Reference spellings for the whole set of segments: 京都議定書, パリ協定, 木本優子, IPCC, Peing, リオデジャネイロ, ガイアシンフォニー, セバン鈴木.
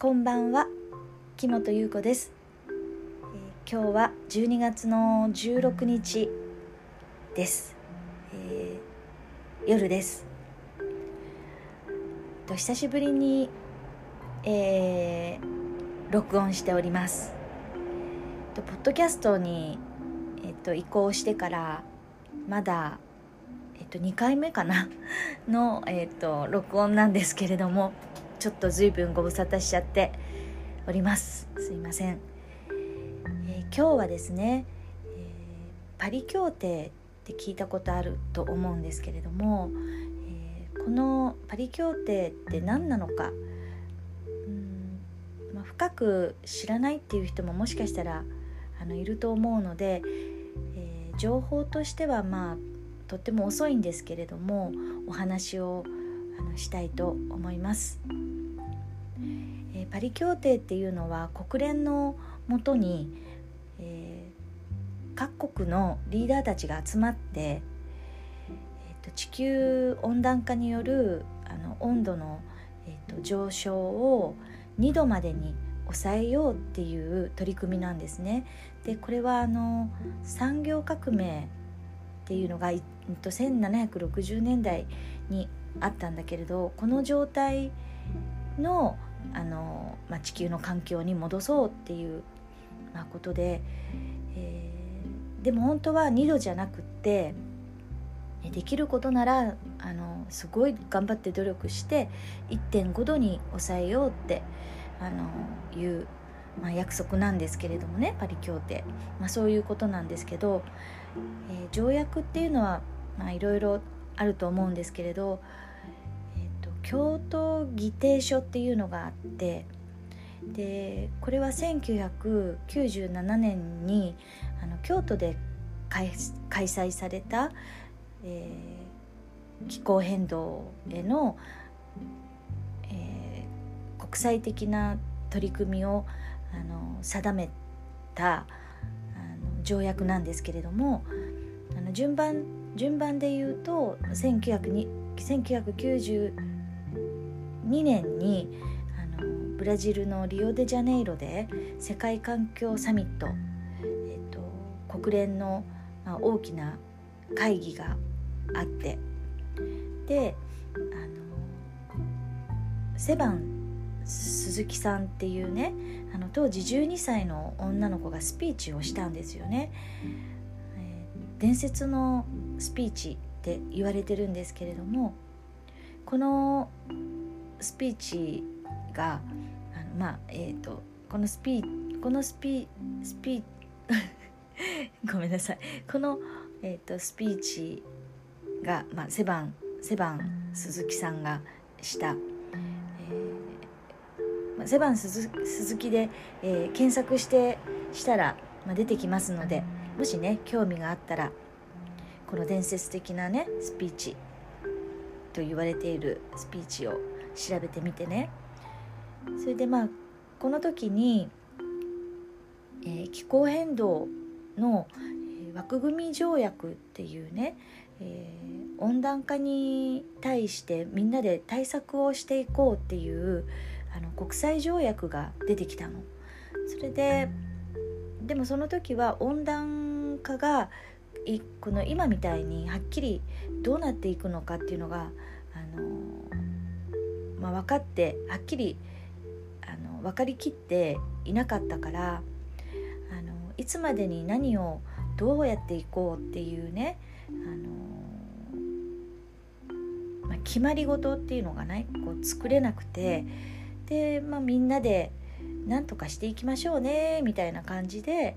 こんばんは、木本優子です。今日は12月の16日です、夜です。久しぶりに、録音しております。ポッドキャストに、移行してからまだ、2回目かなの、録音なんですけれども、ちょっと随分ご無沙汰しちゃっております。すいません。今日はですね、パリ協定って聞いたことあると思うんですけれども、このパリ協定って何なのか、深く知らないっていう人ももしかしたらいると思うので、情報としてはとっても遅いんですけれども、お話をしたいと思います。パリ協定っていうのは国連のもとに、各国のリーダーたちが集まって、地球温暖化による温度の、上昇を2度までに抑えようっていう取り組みなんですね。で、これは産業革命っていうのが1760年代にあったんだけれど、この状態の、地球の環境に戻そうっていう、ことで、でも本当は2度じゃなくって、できることならすごい頑張って努力して 1.5 度に抑えようっていう、約束なんですけれどもね、パリ協定、そういうことなんですけど、条約っていうのは、いろいろあると思うんですけれど、京都議定書っていうのがあって、でこれは1997年に京都で開催された、気候変動への、国際的な取り組みを定めた条約なんですけれども、順番で言うと1992年にブラジルのリオデジャネイロで世界環境サミット、国連の、大きな会議があって、でセバン鈴木さんっていうね、当時12歳の女の子がスピーチをしたんですよね。伝説のスピーチって言われてるんですけれども、このスピーチがスピーチが、セバン鈴木さんがした、セバン鈴木で、検索したら、出てきますので、もしね興味があったら、この伝説的なねスピーチと言われているスピーチを調べてみてね。それでこの時に、気候変動の枠組み条約っていうね、温暖化に対してみんなで対策をしていこうっていう国際条約が出てきたの。それで、でもその時は温暖化がこの今みたいにはっきりどうなっていくのかっていうのが分かってはっきり分かりきっていなかったから、いつまでに何をどうやっていこうっていうね、決まり事っていうのがない、こう作れなくて、で、みんなで何とかしていきましょうねみたいな感じで、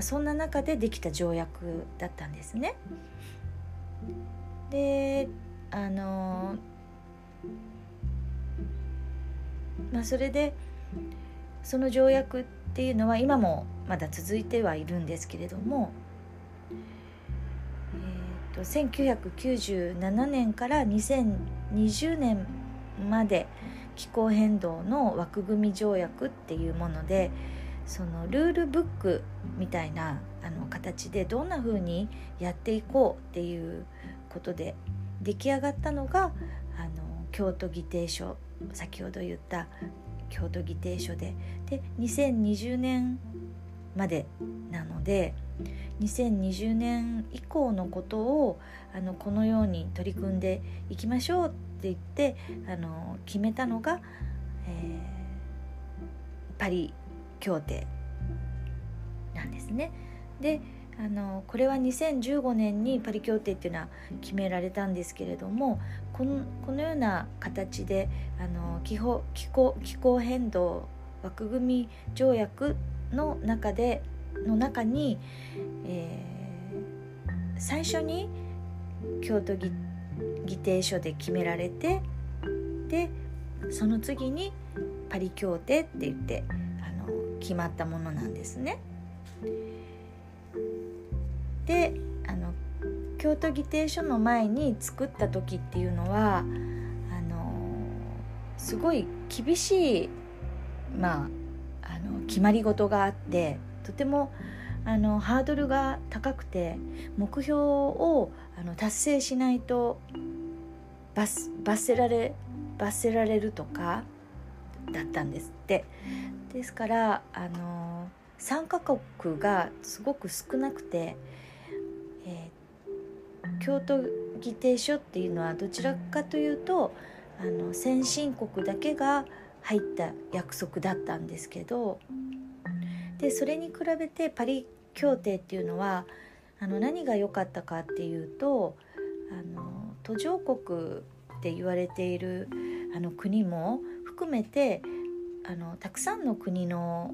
そんな中でできた条約だったんですね。で、それでその条約っていうのは今もまだ続いてはいるんですけれども、1997年から2020年まで気候変動の枠組み条約っていうもので、そのルールブックみたいな形でどんな風にやっていこうっていうことで出来上がったのが京都議定書先ほど言った京都議定書で2020年までなので、2020年以降のことをこのように取り組んでいきましょうって言って決めたのが、パリ協定なんですね。でこれは2015年にパリ協定っていうのは決められたんですけれども、このような形で気候変動枠組み条約の中に、最初に京都議定書で決められて、でその次にパリ協定って言って決まったものなんですね。で京都議定書の前に作った時っていうのはすごい厳しい、決まり事があって、とてもハードルが高くて、目標を達成しないと罰せられるとかだったんですって。ですから参加国がすごく少なくて、京都議定書っていうのはどちらかというと先進国だけが入った約束だったんですけど、でそれに比べてパリ協定っていうのは何が良かったかっていうと、途上国って言われている国も含めてたくさんの国の、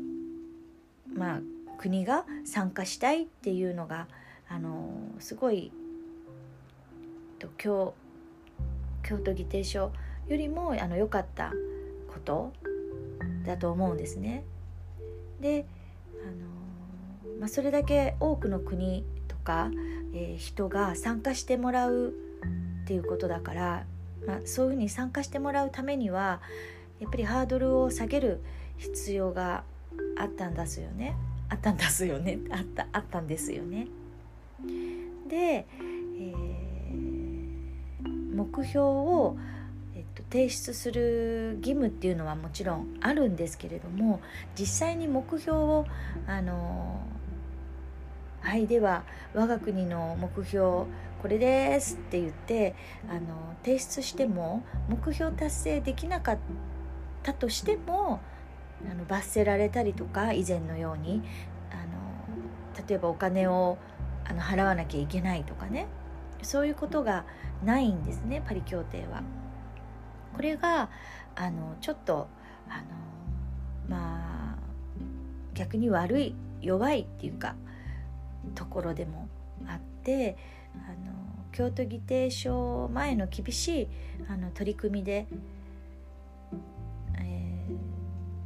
国が参加したいっていうのがすごい京都議定書よりも良かったことだと思うんですね。でそれだけ多くの国とか、人が参加してもらうっていうことだから、そういうふうに参加してもらうためにはやっぱりハードルを下げる必要があったんですよね。で、目標を、提出する義務っていうのはもちろんあるんですけれども、実際に目標をでは我が国の目標これですって言って提出しても目標達成できなかったとしても罰せられたりとか、以前のように例えばお金を払わなきゃいけないとかね、そういうことがないんですね、パリ協定は。これがちょっと逆に弱いっていうかところでもあって、京都議定書前の厳しい取り組みで、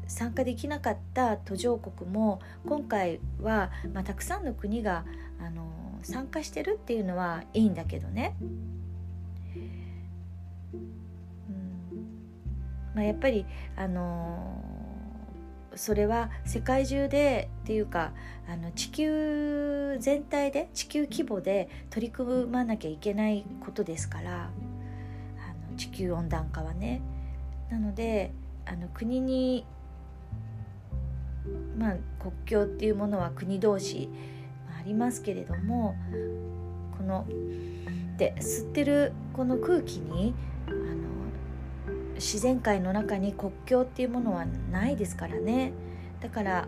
参加できなかった途上国も今回は、たくさんの国が参加してるっていうのはいいんだけどね、やっぱりそれは世界中でっていうか地球全体で地球規模で取り組まなきゃいけないことですから、地球温暖化はね。なので国に国境っていうものは国同士ありますけれども、吸ってるこの空気に自然界の中に国境っていうものはないですからね。だから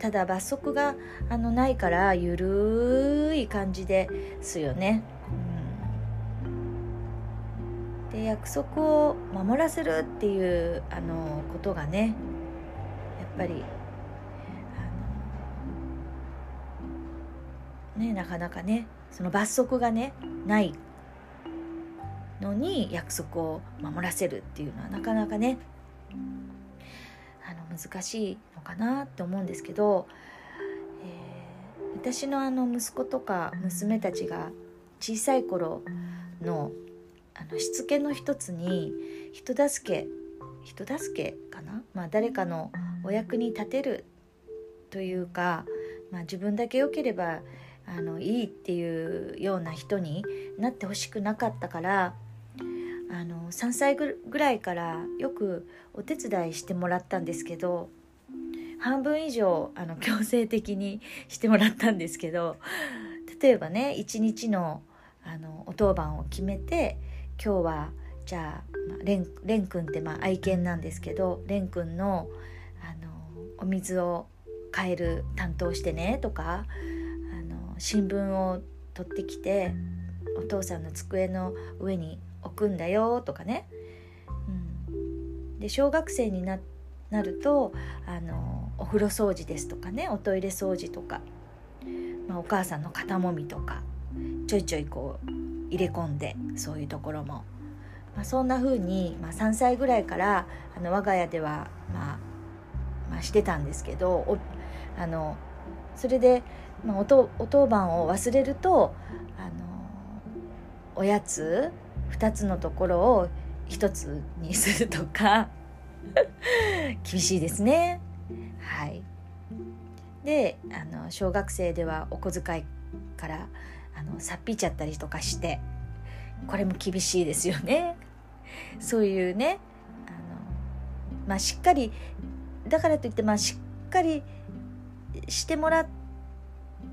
ただ罰則がないからゆるい感じですよね、で約束を守らせるっていうことがね、やっぱりなかなかね、その罰則がねないのに約束を守らせるっていうのはなかなかね難しいのかなと思うんですけど、私の息子とか娘たちが小さい頃のしつけの一つに人助けかな、誰かのお役に立てるというか、自分だけ良ければいいっていうような人になってほしくなかったから、3歳ぐらいからよくお手伝いしてもらったんですけど、半分以上強制的にしてもらったんですけど、例えばね、1日のお当番を決めて、今日はじゃあレン君って愛犬なんですけど、レン君のお水を変える担当してねとか、新聞を取ってきてお父さんの机の上に置くんだよとかね、で小学生になるとお風呂掃除ですとかね、おトイレ掃除とか、お母さんの肩もみとかちょいちょいこう入れ込んで、そういうところも、そんな風に、3歳ぐらいから我が家では、してたんですけど、それで、お当番を忘れるとおやつ2つのところを1つにするとか厳しいですね。はい、で小学生ではお小遣いからさっぴいちゃったりとかして、これも厳しいですよね。そういうね、しっかりだからといって、しっかりしてもらっ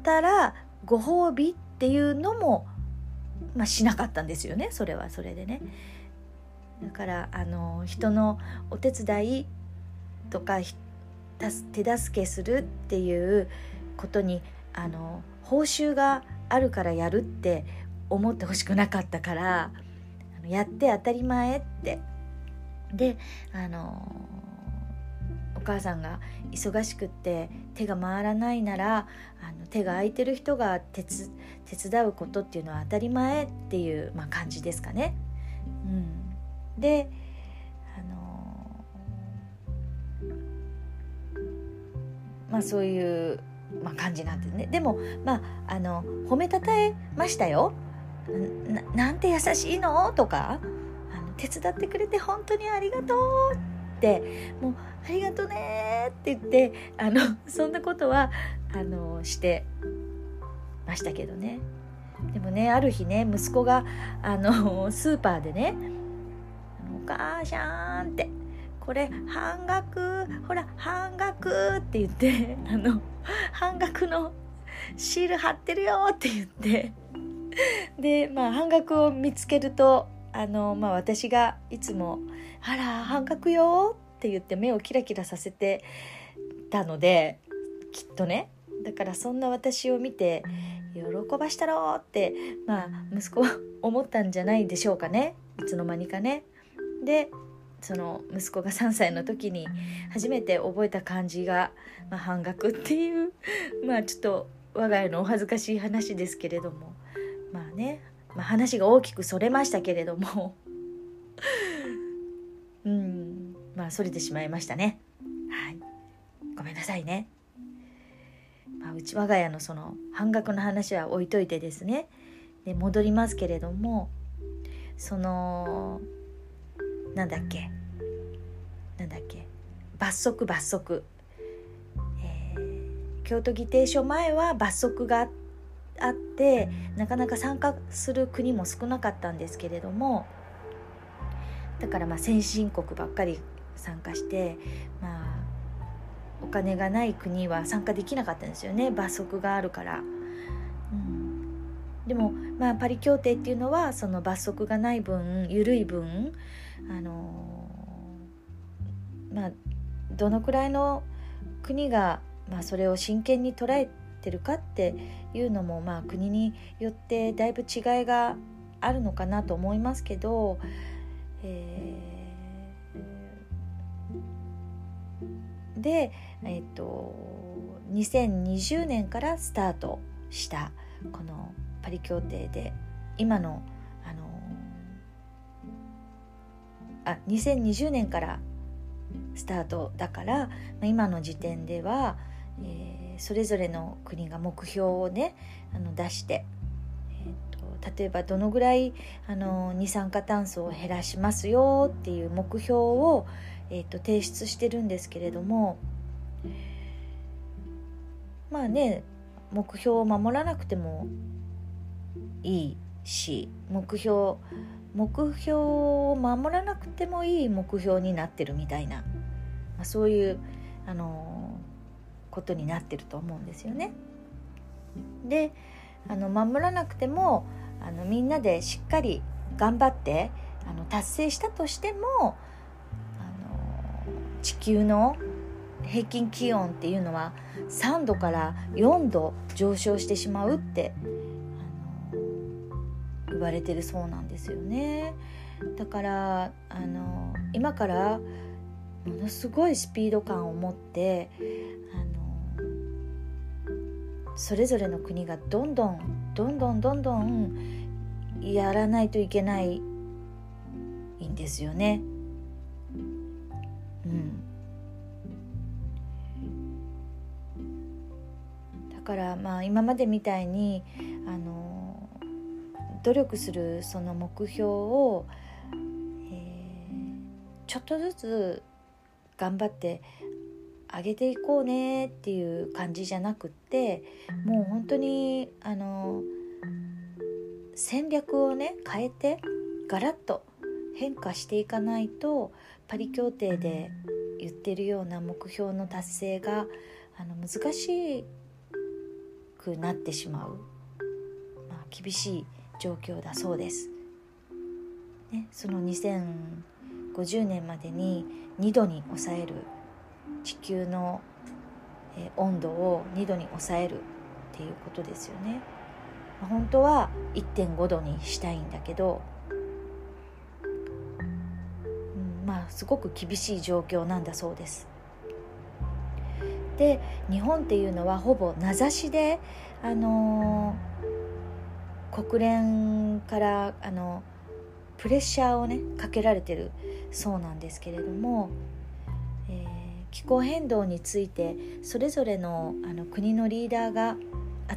たらご褒美っていうのも、しなかったんですよね。それはそれでね、だから人のお手伝いとか手助けするっていうことに報酬があるからやるって思ってほしくなかったから、やって当たり前って。でお母さんが忙しくって手が回らないなら、手が空いてる人が手伝うことっていうのは当たり前っていう、感じですかね。でそういう、感じなんですね。でも、褒めたたえましたよ。 なんて優しいのとか、手伝ってくれて本当にありがとうって、もうありがとうねって言って、そんなことはしてましたけどね。でもね、ある日ね、息子がスーパーでね、お母さんって、これ半額、ほら半額って言って、半額のシール貼ってるよって言って、で半額を見つけると私がいつもあら半額よって言って目をキラキラさせてたので、きっとね、だからそんな私を見て喜ばしたろうって息子は思ったんじゃないでしょうかね、いつの間にかね。でその息子が3歳の時に初めて覚えた漢字が、半額っていう、ちょっと我が家のお恥ずかしい話ですけれども、話が大きくそれましたけれどもそれてしまいましたね。はい、ごめんなさいね。我が家のその半額の話は置いといてですね。で戻りますけれども、そのなんだっけ罰則、京都議定書前は罰則があって、なかなか参加する国も少なかったんですけれども、だから先進国ばっかり参加して、お金がない国は参加できなかったんですよね、罰則があるから。でも、パリ協定っていうのはその罰則がない分、緩い分、どのくらいの国が、それを真剣に捉えてるかっていうのも、国によってだいぶ違いがあるのかなと思いますけど、で、2020年からスタートしたこのパリ協定で、今の2020年からスタートだから、今の時点では、それぞれの国が目標をね出して、例えばどのぐらい二酸化炭素を減らしますよっていう目標を、提出してるんですけれども、目標を守らなくてもいいし、目標目標を守らなくてもいい目標になってるみたいな、そういうことになってると思うんですよね。で、守らなくてもみんなでしっかり頑張って達成したとしても、地球の平均気温っていうのは3度から4度上昇してしまうって言われてるそうなんですよね。だから今からものすごいスピード感を持ってそれぞれの国がどんどんやらないといけないんですよね。だから今までみたいに努力するその目標を、ちょっとずつ頑張って上げていこうねっていう感じじゃなくって、もう本当に戦略をね変えてガラッと変化していかないと、パリ協定で言ってるような目標の達成が難しくなってしまう、厳しい状況だそうです、ね、その2050年までに2度に抑える、地球の温度を2度に抑えるっていうことですよね。本当は 1.5 度にしたいんだけど、すごく厳しい状況なんだそうです。で、日本っていうのはほぼ名指しで国連からプレッシャーをねかけられてるそうなんですけれども、気候変動についてそれぞれの、国のリーダーが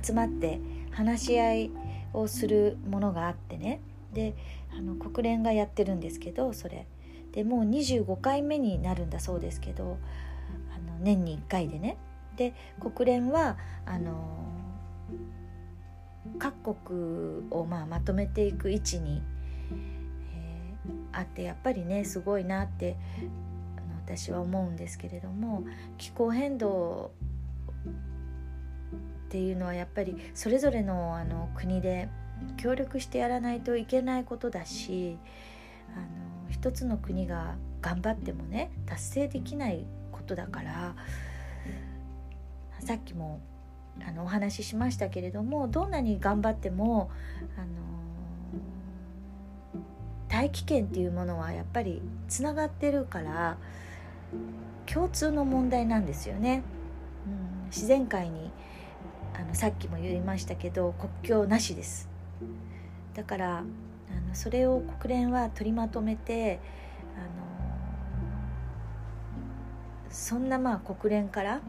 集まって話し合いをするものがあってね、で国連がやってるんですけど、それでもう25回目になるんだそうですけど、年に1回でね。で、国連は各国をまとめていく位置に、あって、やっぱりねすごいなって私は思うんですけれども、気候変動っていうのはやっぱりそれぞれの、国で協力してやらないといけないことだし、一つの国が頑張ってもね達成できないことだから、さっきもお話ししましたけれども、どんなに頑張っても大気圏っていうものはやっぱりつながってるから共通の問題なんですよね、自然界にさっきも言いましたけど国境なしです。だからそれを国連は取りまとめて、そんな国連から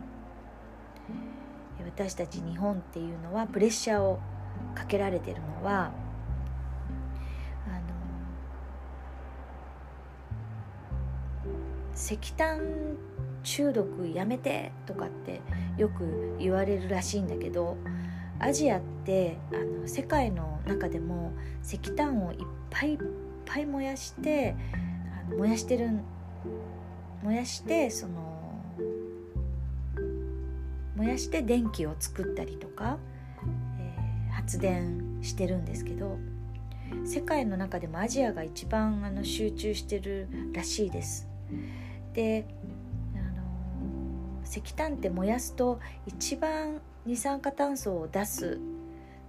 私たち日本っていうのはプレッシャーをかけられてるのは、石炭中毒やめてとかってよく言われるらしいんだけど、アジアって世界の中でも石炭をいっぱいいっぱい燃やして燃やして電気を作ったりとか、発電してるんですけど、世界の中でもアジアが一番集中してるらしいです。で、石炭って燃やすと一番二酸化炭素を出す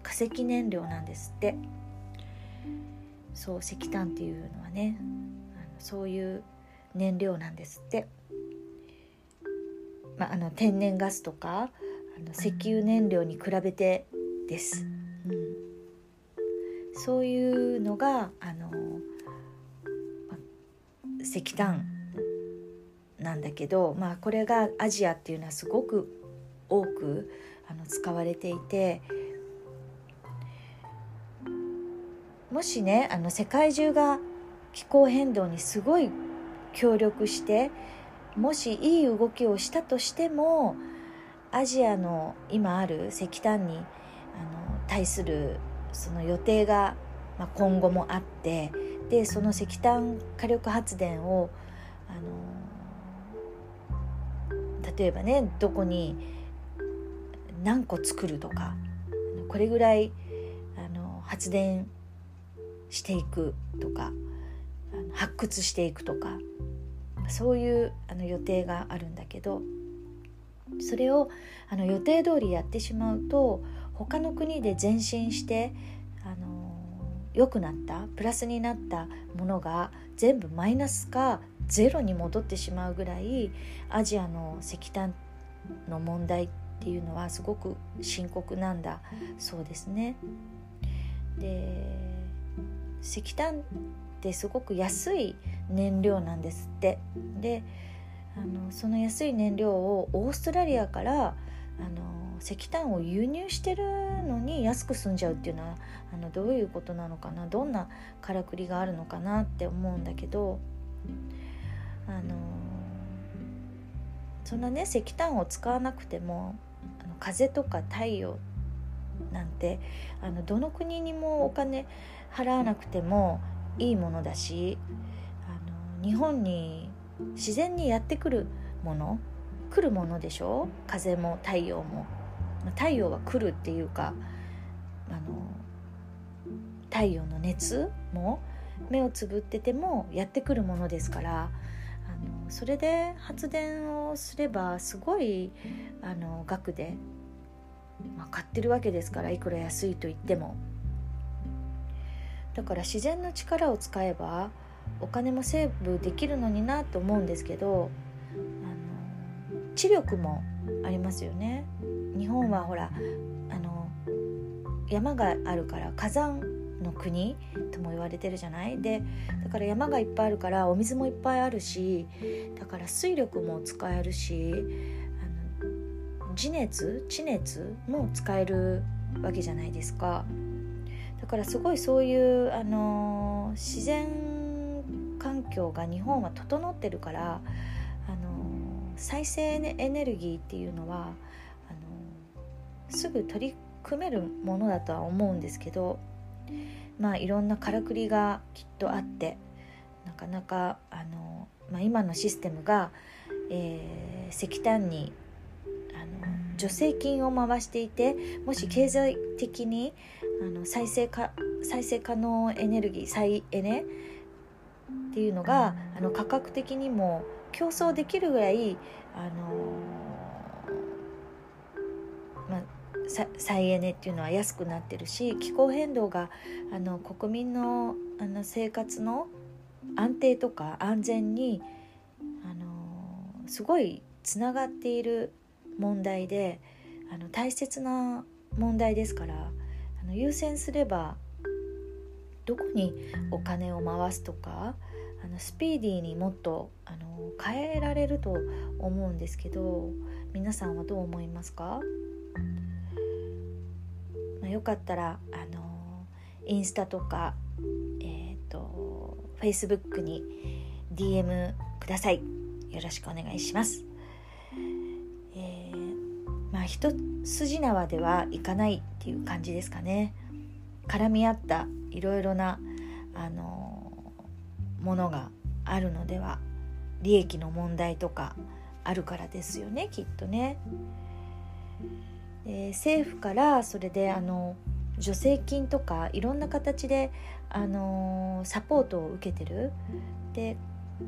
化石燃料なんですって。そう、石炭っていうのはねそういう燃料なんですって。天然ガスとか石油燃料に比べてです、そういうのが石炭なんだけど、これがアジアっていうのはすごく多く使われていて、もしね世界中が気候変動にすごい協力してもしいい動きをしたとしても、アジアの今ある石炭に対するその予定が今後もあって、でその石炭火力発電を例えばねどこに何個作るとかこれぐらい発電していくとか発掘していくとかそういう予定があるんだけど、それを予定通りやってしまうと他の国で前進して良くなったプラスになったものが全部マイナスかゼロに戻ってしまうぐらいアジアの石炭の問題っていうのはすごく深刻なんだそうですね。で、石炭ってすごく安い燃料なんですって。でその安い燃料をオーストラリアから石炭を輸入してるのに安く済んじゃうっていうのはどういうことなのかな、どんなからくりがあるのかなって思うんだけど、そんなね石炭を使わなくても風とか太陽なんてどの国にもお金払わなくてもいいものだし、日本に自然にやってくるものでしょ。風も太陽も、太陽は来るっていうか太陽の熱も目をつぶっててもやってくるものですからそれで発電をすればすごい額で、買ってるわけですから、いくら安いと言っても。だから自然の力を使えばお金もセーブできるのになと思うんですけど、知力もありますよね。日本はほら山があるから火山の国とも言われてるじゃない。でだから山がいっぱいあるからお水もいっぱいあるし、だから水力も使えるし地熱も使えるわけじゃないですか。だからすごいそういう自然環境が日本は整ってるから再生エネルギーっていうのはすぐ取り組めるものだとは思うんですけど、いろんなからくりがきっとあってなかなか今のシステムが、石炭に助成金を回していて、もし経済的に再生可能エネルギー再エネっていうのが価格的にも競争できるぐらい再エネっていうのは安くなってるし、気候変動が国民の、生活の安定とか安全にすごいつながっている問題で大切な問題ですから優先すればどこにお金を回すとかスピーディーにもっと変えられると思うんですけど、皆さんはどう思いますか？よかったらインスタとか、Facebook に DM ください。よろしくお願いします。一筋縄ではいかないっていう感じですかね。絡み合ったいろいろなものがあるのでは、利益の問題とかあるからですよね、きっとね。政府からそれで助成金とかいろんな形でサポートを受けてる。で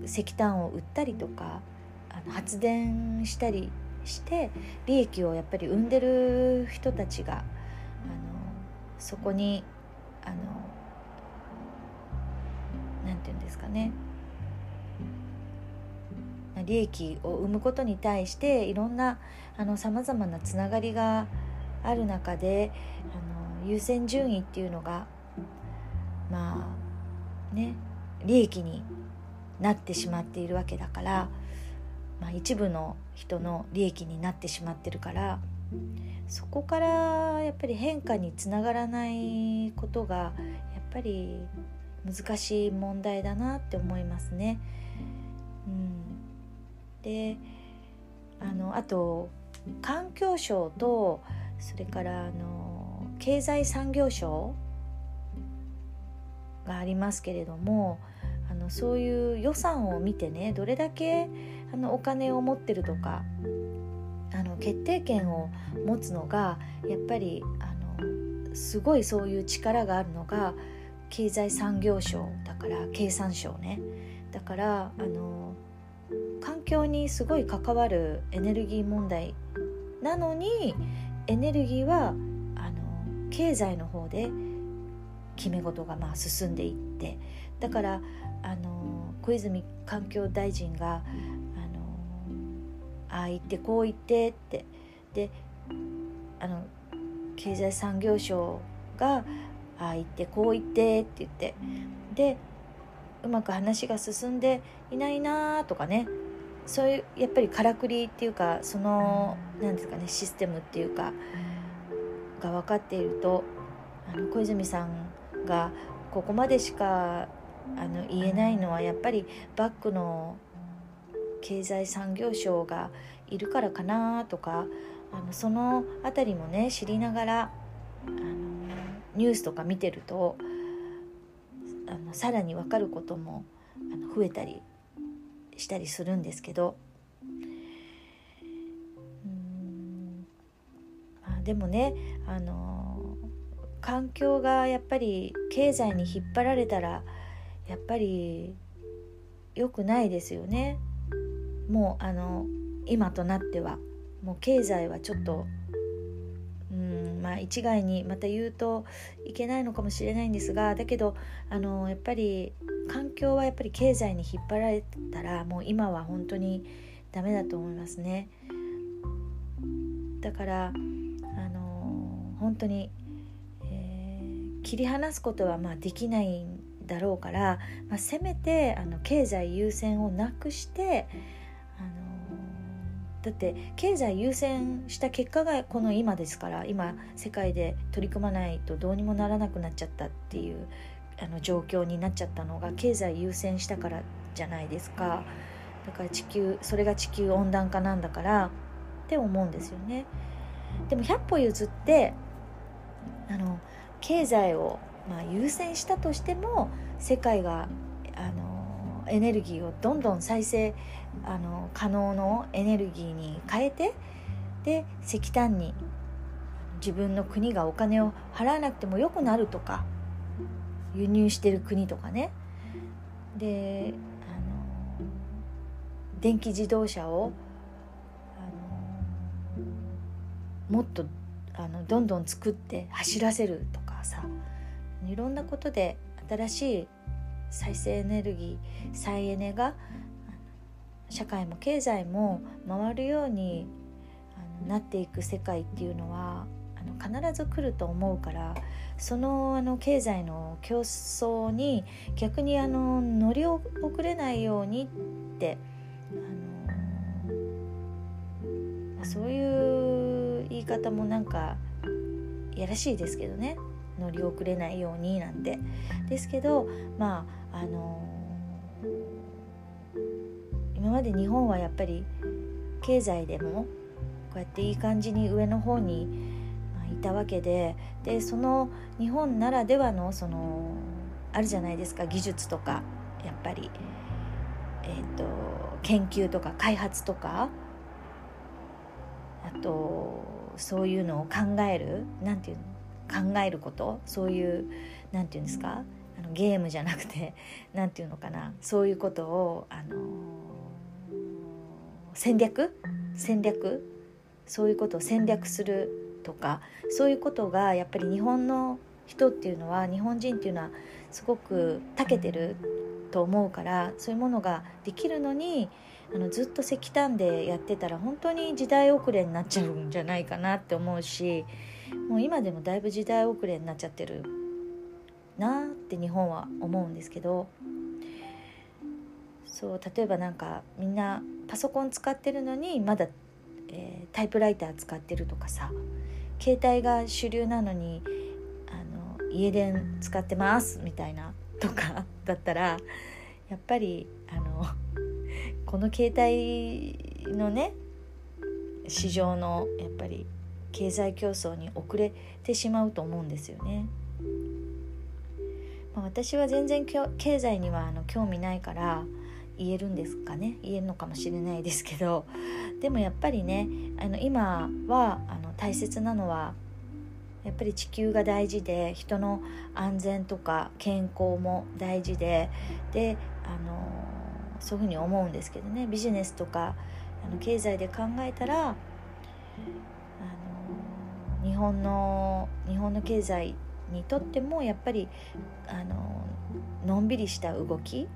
石炭を売ったりとか発電したりして利益をやっぱり生んでる人たちがそこになんていうんですかね、利益を生むことに対していろんなさまざまなつながりがある中で優先順位っていうのが利益になってしまっているわけだから、一部の人の利益になってしまってるから、そこからやっぱり変化につながらないことがやっぱり難しい問題だなって思いますね。であと環境省とそれから経済産業省がありますけれども、そういう予算を見てね、どれだけお金を持ってるとか決定権を持つのがやっぱりすごいそういう力があるのが経済産業省だから経産省ね。だから環境にすごい関わるエネルギー問題なのにエネルギーは経済の方で決め事が進んでいって、だから小泉環境大臣がああ言ってこう言ってってで経済産業省がああ言ってこう言ってって言ってでうまく話が進んでいないなとかね、そういうやっぱりからくりっていうかその何ですかねシステムっていうかが分かっていると小泉さんがここまでしか言えないのはやっぱりバックの経済産業省がいるからかなとかそのあたりもね知りながらニュースとか見てるとさらに分かることも増えたりしたりするんですけど、でもね環境がやっぱり経済に引っ張られたらやっぱり良くないですよね。もう今となってはもう経済はちょっと一概にまた言うといけないのかもしれないんですが、だけどやっぱり環境はやっぱり経済に引っ張られたらもう今は本当にダメだと思いますね。だから本当に、切り離すことはできないんだろうから、せめて経済優先をなくしてだって経済優先した結果がこの今ですから、今世界で取り組まないとどうにもならなくなっちゃったっていう状況になっちゃったのが経済優先したからじゃないですか。だからそれが地球温暖化なんだからって思うんですよね。でも100歩譲って経済を優先したとしても世界がエネルギーをどんどん再生可能のエネルギーに変えて、で石炭に自分の国がお金を払わなくてもよくなるとか輸入してる国とかね、で電気自動車をもっとどんどん作って走らせるとかさ、いろんなことで新しい再生エネルギー再エネが社会も経済も回るようになっていく世界っていうのは必ず来ると思うから、その経済の競争に逆に乗り遅れないようにってそういう言い方もなんかやらしいですけどね、乗り遅れないようになんてですけど、今まで日本はやっぱり経済でもこうやっていい感じに上の方にいたわけで、でその日本ならではのそのあるじゃないですか、技術とかやっぱり、研究とか開発とかあとそういうのを考えるなんていうの考えること、そういうなんていうんですかゲームじゃなくてなんていうのかな、そういうことを戦略そういうことを戦略するとか、そういうことがやっぱり日本の人っていうのは日本人っていうのはすごく長けてると思うから、そういうものができるのにずっと石炭でやってたら本当に時代遅れになっちゃうんじゃないかなって思うし、もう今でもだいぶ時代遅れになっちゃってるなって日本は思うんですけど、そう例えばなんかみんなパソコン使ってるのにまだ、タイプライター使ってるとかさ、携帯が主流なのに家電使ってますみたいなとかだったらやっぱりこの携帯のね市場のやっぱり経済競争に遅れてしまうと思うんですよね。私は全然経済には興味ないから言えるんですかね、言えるのかもしれないですけど、でもやっぱりね今は大切なのはやっぱり地球が大事で、人の安全とか健康も大事でそういうふうに思うんですけどね。ビジネスとか経済で考えたら日本の経済にとってもやっぱりのんびりした動き、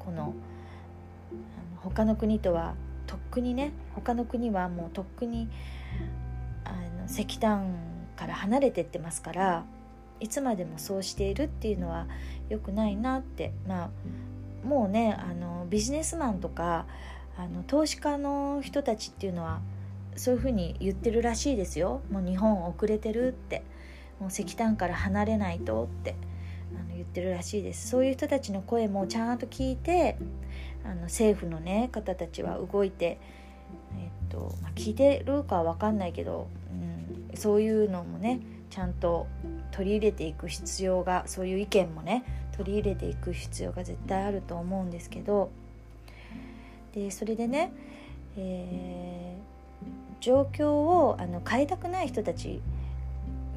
この他の国とはとっくにね、他の国はもうとっくに石炭から離れてってますから、いつまでもそうしているっていうのは良くないなって、もうねビジネスマンとか投資家の人たちっていうのはそういうふうに言ってるらしいですよ。もう日本遅れてるって、もう石炭から離れないとって言ってるらしいです。そういう人たちの声もちゃんと聞いて政府の、ね、方たちは動いて、聞いてるかは分かんないけど、そういうのもねちゃんと取り入れていく必要が、そういう意見もね取り入れていく必要が絶対あると思うんですけど、でそれでね、状況を変えたくない人たち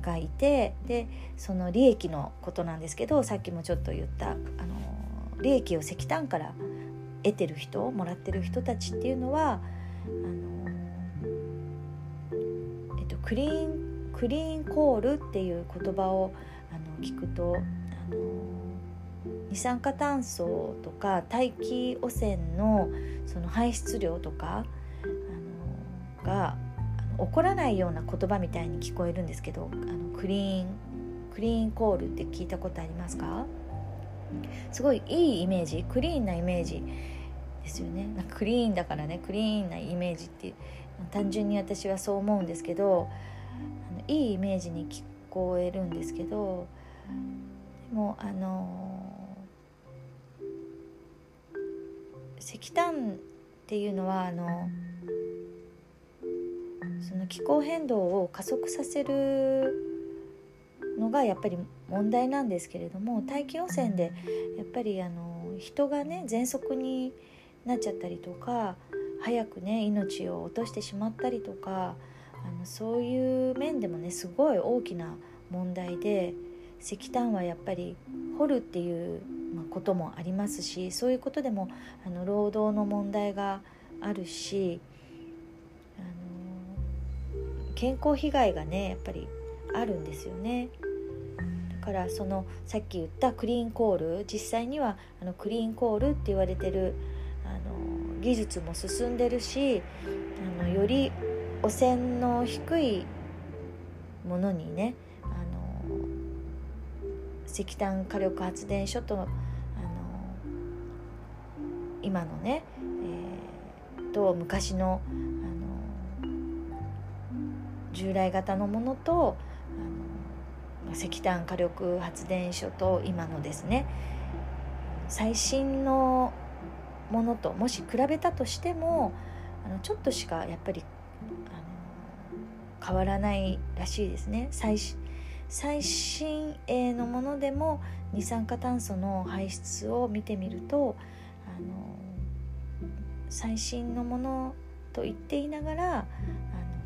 がいて、でその利益のことなんですけど、さっきもちょっと言った利益を石炭から得てる人、もらってる人たちっていうのはクリーンコールっていう言葉を聞くと二酸化炭素とか大気汚染のその排出量とかが起こらないような言葉みたいに聞こえるんですけど、クリーンコールって聞いたことありますか？すごいいいイメージ、クリーンなイメージですよね。なんかクリーンだからね、クリーンなイメージって単純に私はそう思うんですけど、いいイメージに聞こえるんですけど、でも石炭っていうのはその気候変動を加速させるのがやっぱり問題なんですけれども、大気汚染でやっぱり人がね喘息になっちゃったりとか、早くね命を落としてしまったりとか、そういう面でもねすごい大きな問題で、石炭はやっぱり掘るっていうこともありますし、そういうことでも労働の問題があるし、健康被害がねやっぱりあるんですよね。だからそのさっき言ったクリーンコール、実際にはクリーンコールって言われてる技術も進んでるし、より汚染の低いものにね石炭火力発電所と今のね、と昔の従来型のものと石炭火力発電所と今のですね最新のものともし比べたとしてもちょっとしかやっぱり変わらないらしいですね。最新鋭のものでも二酸化炭素の排出を見てみると最新のものと言っていながら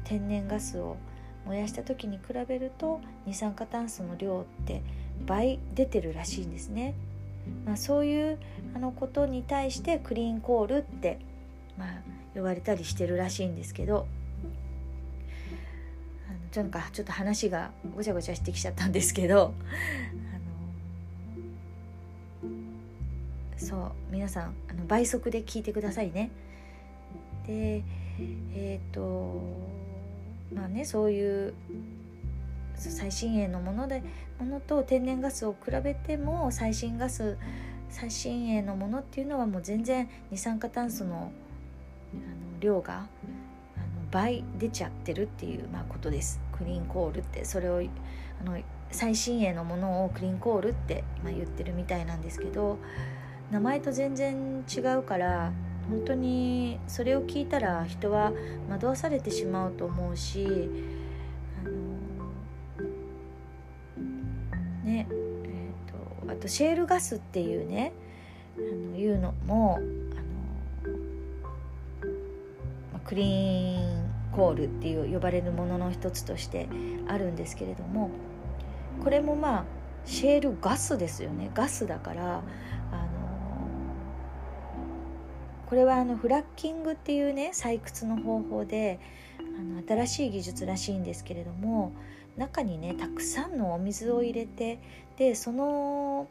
天然ガスを燃やした時に比べると二酸化炭素の量って倍出てるらしいんですね。そういうことに対してクリーンコールって呼ばれたりしてるらしいんですけど、なんかちょっと話がごちゃごちゃしてきちゃったんですけど、そう皆さん倍速で聞いてくださいね。でそういう最新鋭のものと天然ガスを比べても最新鋭のものっていうのはもう全然二酸化炭素の量が倍出ちゃってるっていうことです。クリーンコールってそれを最新鋭のものをクリーンコールって言ってるみたいなんですけど、名前と全然違うから本当にそれを聞いたら人は惑わされてしまうと思うし、あとシェールガスっていうねいうのもクリーンコールっていう呼ばれるものの一つとしてあるんですけれども、これもまあシェールガスですよね。ガスだからこれはフラッキングっていうね採掘の方法で新しい技術らしいんですけれども、中にねたくさんのお水を入れて、でその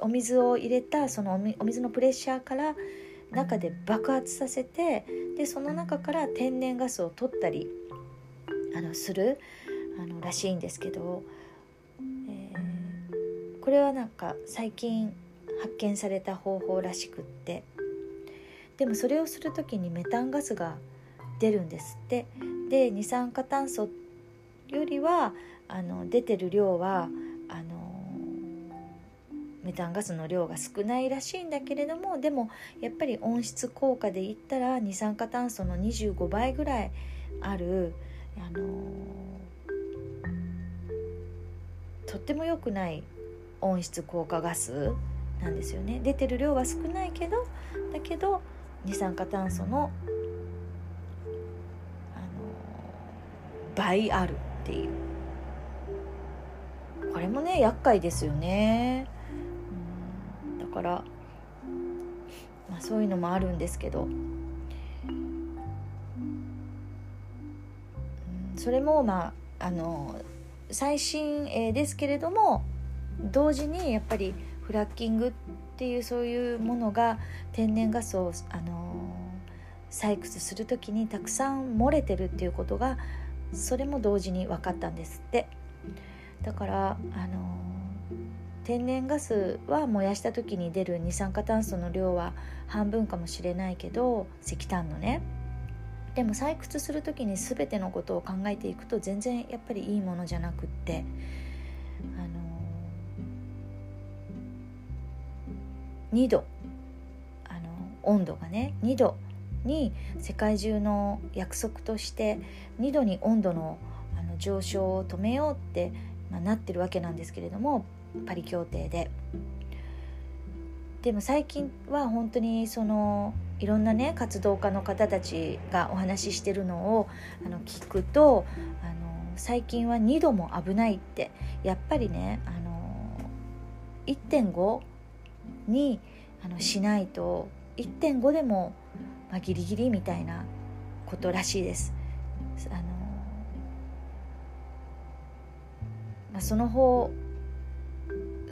お水を入れたそのお水のプレッシャーから中で爆発させて、でその中から天然ガスを取ったりするらしいんですけど、これはなんか最近発見された方法らしくって、でもそれをするときにメタンガスが出るんですって。で二酸化炭素よりは出てる量はメタンガスの量が少ないらしいんだけれども、でもやっぱり温室効果で言ったら二酸化炭素の25倍ぐらいあるとっても良くない温室効果ガスなんですよね。出てる量は少ないけど二酸化炭素の倍あるっていう、これもね厄介ですよね。だから、まあ、そういうのもあるんですけど、それもまあ最新鋭ですけれども、同時にやっぱりフラッキングっていうそういうものが天然ガスを採掘するときにたくさん漏れてるっていうことが、それも同時に分かったんですって。だから天然ガスは燃やした時に出る二酸化炭素の量は半分かもしれないけど、石炭のね、でも採掘する時に全てのことを考えていくと全然やっぱりいいものじゃなくって、2度温度がね2度に世界中の約束として2度に温度の上昇を止めようって、まあ、なってるわけなんですけれども、パリ協定で。でも最近は本当にいろんなね活動家の方たちがお話ししてるのを聞くと、最近は2度も危ないって、やっぱりね1.5 にしないと 1.5 でも、まあ、ギリギリみたいなことらしいです。まあ、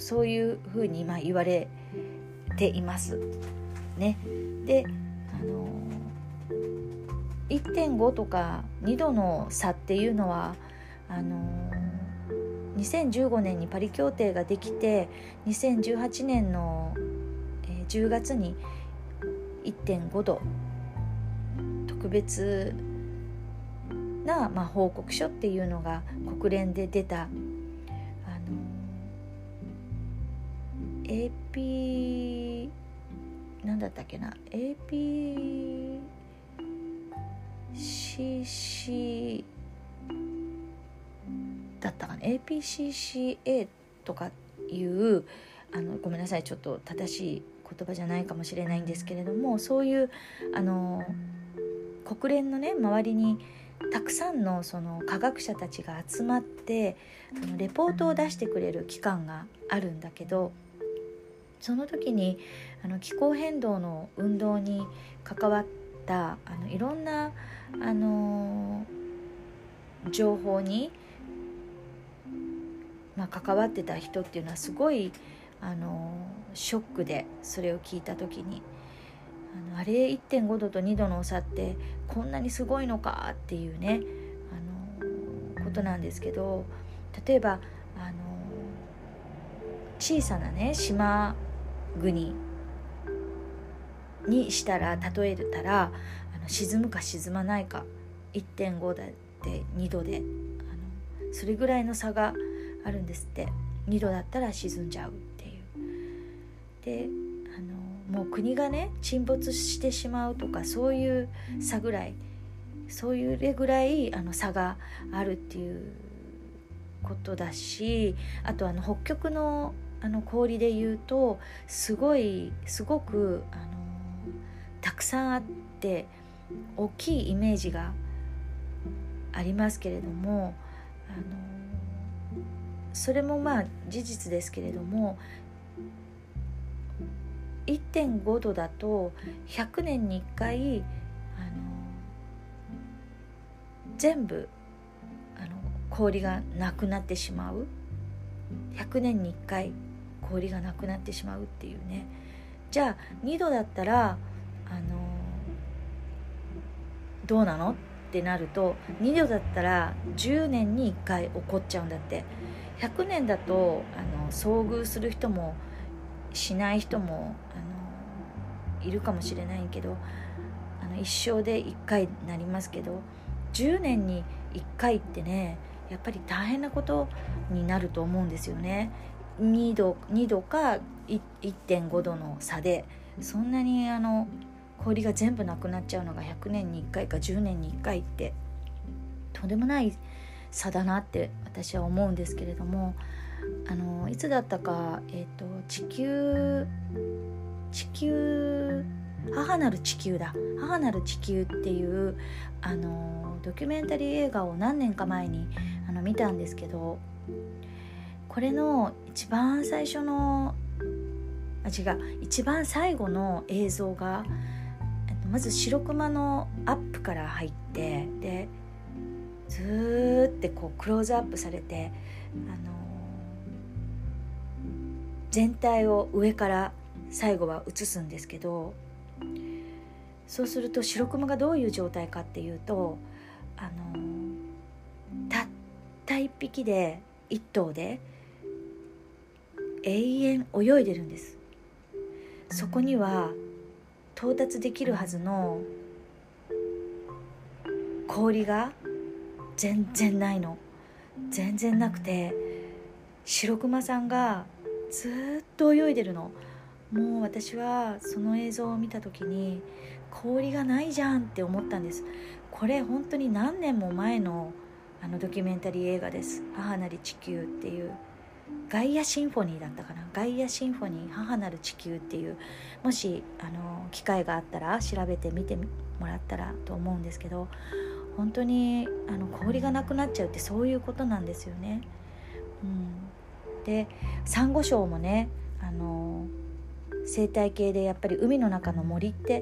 そういうふうに言われていますね。で、1.5 とか2度の差っていうのは2015年にパリ協定ができて、2018年の10月に 1.5 度特別な、まあ、報告書っていうのが国連で出た、なんだったっけな、 APCC だったかな、 APCCA とかいうごめんなさい、ちょっと正しい言葉じゃないかもしれないんですけれども、そういう国連のね周りにたくさんの科学者たちが集まってレポートを出してくれる機関があるんだけど、その時に気候変動の運動に関わったいろんな情報に、まあ、関わってた人っていうのはすごいショックで、それを聞いた時にあれ 1.5 度と2度の差ってこんなにすごいのかっていうねことなんですけど、例えば小さなね島国にしたら、例えたら沈むか沈まないか 1.5 だって2度でそれぐらいの差があるんですって。2度だったら沈んじゃうっていうで、もう国がね沈没してしまうとか、そういう差ぐらい、そういうぐらい差があるっていうことだし、あと北極の氷でいうとすごくたくさんあって大きいイメージがありますけれども、それもまあ事実ですけれども、 1.5 度だと100年に1回全部氷がなくなってしまう、100年に1回氷がなくなってしまうっていうね。じゃあ2度だったらどうなのってなると、2度だったら10年に1回起こっちゃうんだって。100年だと遭遇する人もしない人もいるかもしれないけど、一生で1回なりますけど、10年に1回ってね、やっぱり大変なことになると思うんですよね。2度か 1.5 度の差でそんなに氷が全部なくなっちゃうのが100年に1回か10年に1回ってとんでもない差だなって私は思うんですけれども、いつだったか、地球母なる地球っていうドキュメンタリー映画を何年か前に見たんですけど、これの一番最後の映像がまず白熊のアップから入って、でずーってこうクローズアップされて全体を上から最後は映すんですけど、そうすると白熊がどういう状態かっていうと、たった1匹で1頭で永遠泳いでるんです。そこには到達できるはずの氷が全然なくて、白熊さんがずっと泳いでるの。もう私はその映像を見た時に氷がないじゃんって思ったんです。これ本当に何年も前のドキュメンタリー映画です。母なる地球っていう、ガイアシンフォニーだったかな、ガイアシンフォニー母なる地球っていう、もし機会があったら調べてみてもらったらと思うんですけど、本当に氷がなくなっちゃうってそういうことなんですよね、でサンゴ礁もね、生態系でやっぱり海の中の森って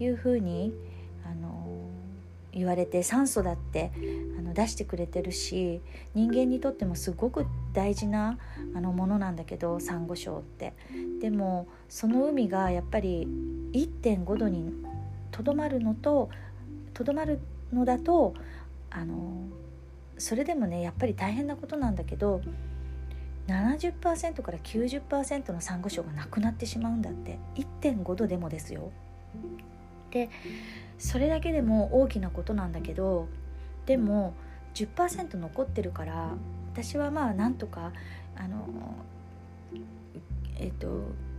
いう風に言われて、酸素だって出してくれてるし、人間にとってもすごく大事なものなんだけど、サンゴ礁って。でもその海がやっぱり 1.5 度にとどまるのだとそれでもね、やっぱり大変なことなんだけど、70% から 90% のサンゴ礁がなくなってしまうんだって、 1.5 度でもですよ。でそれだけでも大きなことなんだけど、でも 10% 残ってるから、私はまあなんとか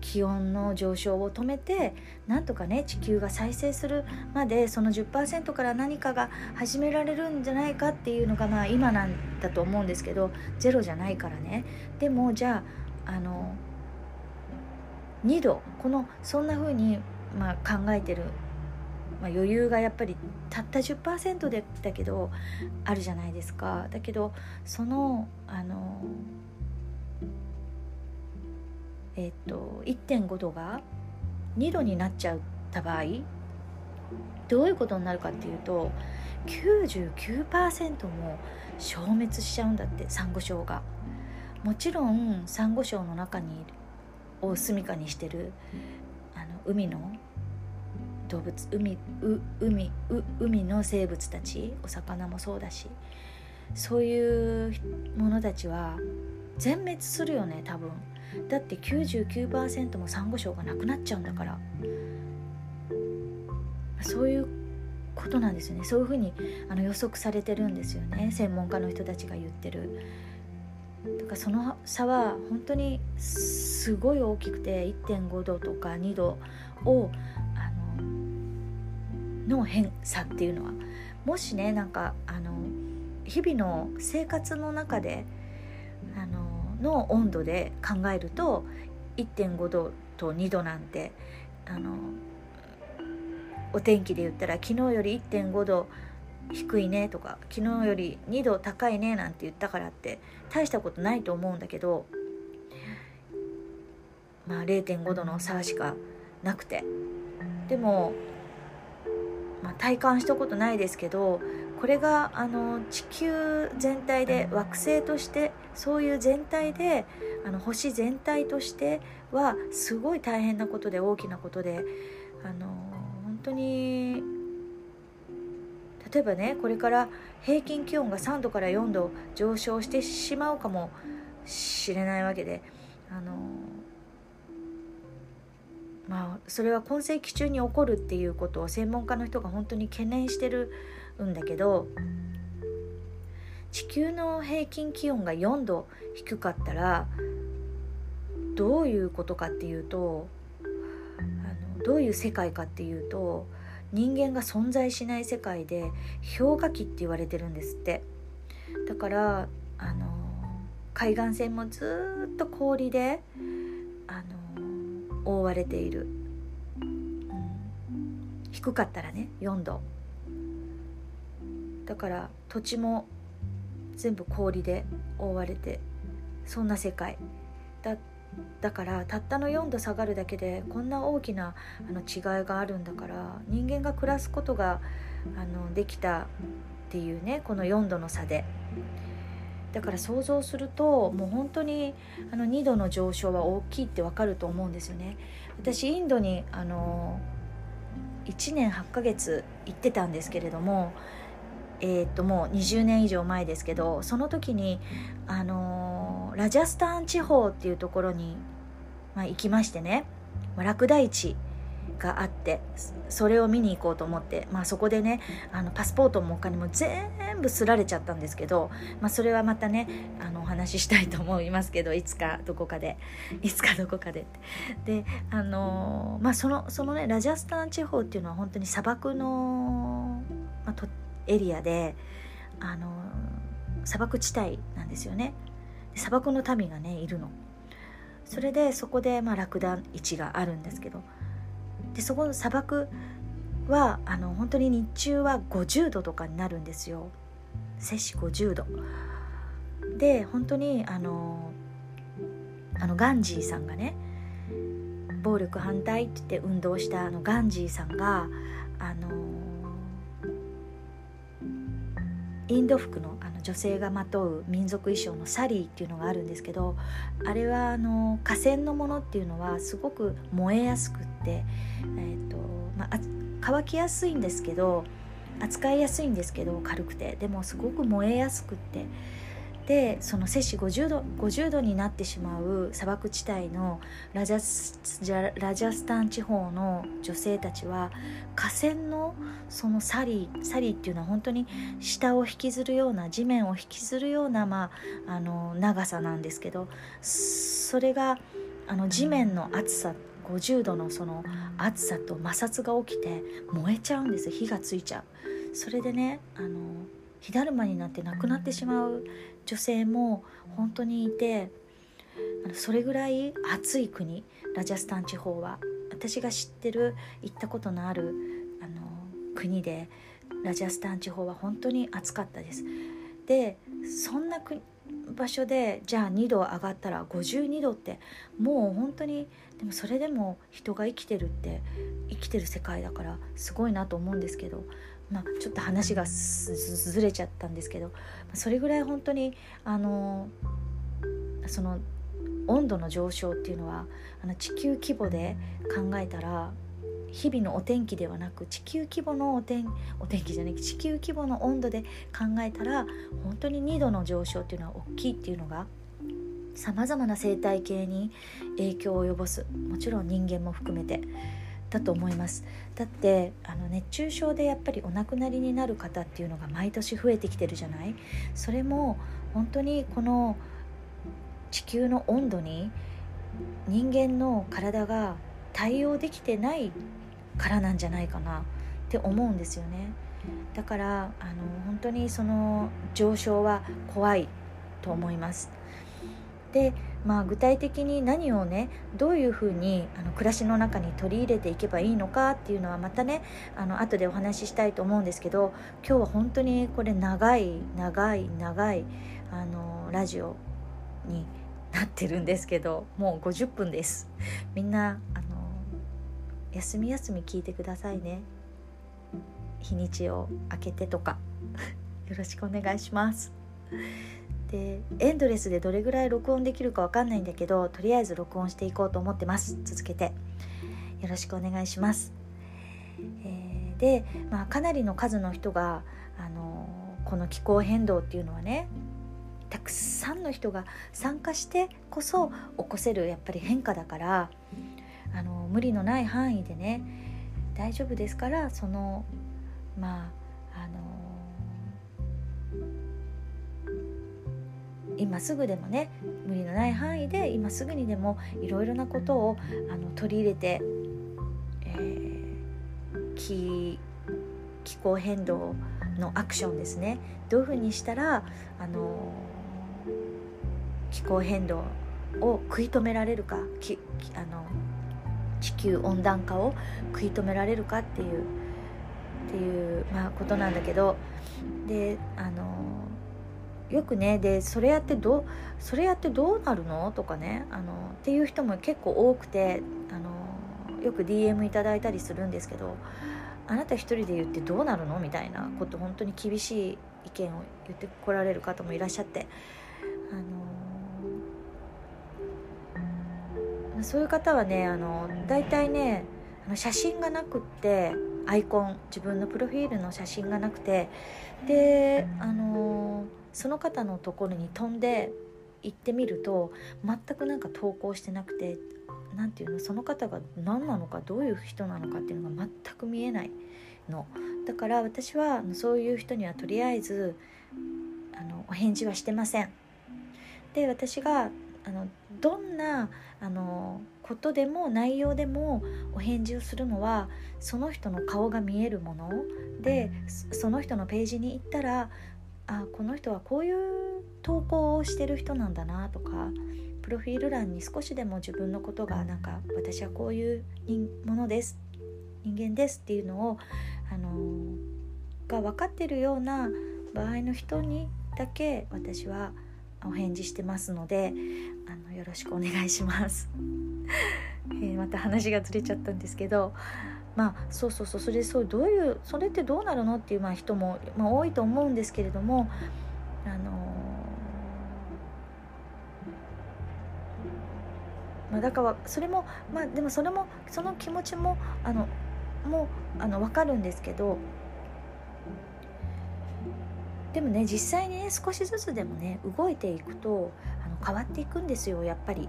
気温の上昇を止めて、なんとかね地球が再生するまでその 10% から何かが始められるんじゃないかっていうのがまあ今なんだと思うんですけど、ゼロじゃないからね。でもじゃあ2度そんな風にまあ考えてる、まあ、余裕がやっぱりたった 10% でだけどあるじゃないですか。だけどその1.5 度が2度になっちゃった場合どういうことになるかっていうと、 99% も消滅しちゃうんだって、サンゴ礁が。もちろんサンゴ礁の中にを住みかにしてる海の動物、海の生物たち、お魚もそうだし、そういうものたちは全滅するよね多分。だって 99% もサンゴ礁がなくなっちゃうんだから、そういうことなんですよね。そういうふうに予測されてるんですよね、専門家の人たちが言ってる。だからその差は本当にすごい大きくて、 1.5 度とか2度をの変差っていうのは、もしね、なんか日々の生活の中での温度で考えると 1.5 度と2度なんてお天気で言ったら昨日より 1.5 度低いねとか昨日より2度高いねなんて言ったからって大したことないと思うんだけど、まあ 0.5 度の差しかなくて、でも、まあ、体感したことないですけどこれが地球全体で惑星としてそういう全体で星全体としてはすごい大変なことで大きなことで本当に例えばねこれから平均気温が3度から4度上昇してしまうかもしれないわけでまあ、それは今世紀中に起こるっていうことを専門家の人が本当に懸念してるんだけど、地球の平均気温が4度低かったらどういうことかっていうとどういう世界かっていうと人間が存在しない世界で氷河期って言われてるんですって。だから海岸線もずっと氷で覆われている、低かったらね4度だから土地も全部氷で覆われてそんな世界だからたったの4度下がるだけでこんな大きな違いがあるんだから人間が暮らすことができたっていうねこの4度の差で。だから想像するともう本当に2度の上昇は大きいってわかると思うんですよね。私インドに1年8ヶ月行ってたんですけれども、もう20年以上前ですけどその時にラジャスタン地方っていうところに、まあ、行きましてね、まあ、ラクダ市があってそれを見に行こうと思って、まあ、そこでねパスポートもお金も全部すられちゃったんですけど、まあ、それはまたねお話ししたいと思いますけどいつかどこかででまあそのねラジャスタン地方っていうのは本当に砂漠の、まあ、エリアで砂漠地帯なんですよね。砂漠の民がねいるの。それでそこで、まあ、ラクダ市があるんですけどでそこの砂漠は本当に日中は50度とかになるんですよ。摂氏50度で本当にガンジーさんがね暴力反対って言って運動したガンジーさんがインド服の、女性がまとう民族衣装のサリーっていうのがあるんですけどあれは河川のものっていうのはすごく燃えやすくって、まあ、乾きやすいんですけど扱いやすいんですけど軽くてでもすごく燃えやすくってでその摂氏50度になってしまう砂漠地帯のラジャスタン地方の女性たちは河川のそのサリーっていうのは本当に下を引きずるような地面を引きずるような、まあ、長さなんですけどそれが地面の厚さ50度のその暑さと摩擦が起きて燃えちゃうんですよ。火がついちゃう。それでね火だるまになって亡くなってしまう女性も本当にいてそれぐらい暑い国ラジャスタン地方は私が知ってる行ったことのある国でラジャスタン地方は本当に暑かったです。でそんな場所でじゃあ2度上がったら52度ってもう本当にでもそれでも人が生きてる世界だからすごいなと思うんですけど、まあ、ちょっと話がずれちゃったんですけどそれぐらい本当にその温度の上昇っていうのは地球規模で考えたら日々のお天気ではなく地球規模のお天気じゃなく地球規模の温度で考えたら本当に2度の上昇っていうのは大きいっていうのがさまざまな生態系に影響を及ぼすもちろん人間も含めてだと思います。だって熱中症でやっぱりお亡くなりになる方っていうのが毎年増えてきてるじゃない。それも本当にこの地球の温度に人間の体が対応できてないからなんじゃないかなって思うんですよね。だから本当にその上昇は怖いと思います。で、具体的に何をね、どういうふうに暮らしの中に取り入れていけばいいのかっていうのはまたね、後でお話ししたいと思うんですけど、今日は本当にこれ長いラジオになってるんですけど、もう50分です。みんな休み休み聞いてくださいね。日にちを明けてとかよろしくお願いします。で、エンドレスでどれぐらい録音できるかわかんないんだけど、とりあえず録音していこうと思ってます。続けてよろしくお願いします。で、かなりの数の人がこの気候変動っていうのはね、たくさんの人が参加してこそ起こせるやっぱり変化だから、無理のない範囲でね、大丈夫ですから、その今すぐでもね、無理のない範囲で今すぐにでもいろいろなことを取り入れて、気候変動のアクションですね、どういうふうにしたら気候変動を食い止められるか、地球温暖化を食い止められるかっていう、ことなんだけど、でよくね、でそれやってどうなるのとかね、っていう人も結構多くて、よく DM いただいたりするんですけど、あなた一人で言ってどうなるのみたいなこと、本当に厳しい意見を言ってこられる方もいらっしゃって、そういう方はね、大体ね、写真がなくって、アイコン、自分のプロフィールの写真がなくて、でその方のところに飛んで行ってみると、全くなんか投稿してなくて、なんていうの、その方が何なのか、どういう人なのかっていうのが全く見えないの。だから私はそういう人にはとりあえずお返事はしてません。で、私がどんなことでも内容でもお返事をするのは、その人の顔が見えるもので、その人のページに行ったら、あ、この人はこういう投稿をしてる人なんだなとか、プロフィール欄に少しでも自分のことが、なんか私はこういうものです、人間ですっていうのをが分かってるような場合の人にだけ私はお返事してますので、よろしくお願いします、また話がずれちゃったんですけど、そうそれで、そうどういう、それってどうなるのっていう人も多いと思うんですけれども、だからそれも、でもそれも、その気持ちも分かるんですけど、でもね、実際にね、少しずつでもね、動いていくと変わっていくんですよ、やっぱり。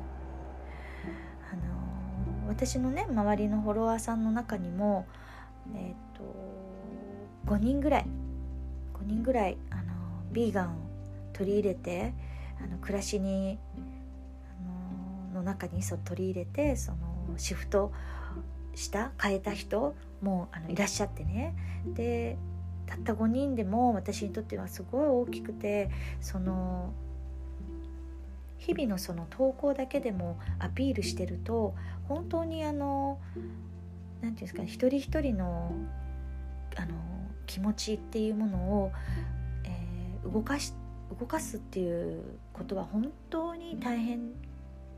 私のね、周りのフォロワーさんの中にも、5人ぐらいビーガンを取り入れて、暮らしにの中に取り入れて、そのシフトした変えた人もいらっしゃってね。で、たった5人でも私にとってはすごい大きくて、その日々のその投稿だけでもアピールしてると、本当になんていうんですか、一人一人の気持ちっていうものを、動かすっていうことは本当に大変っ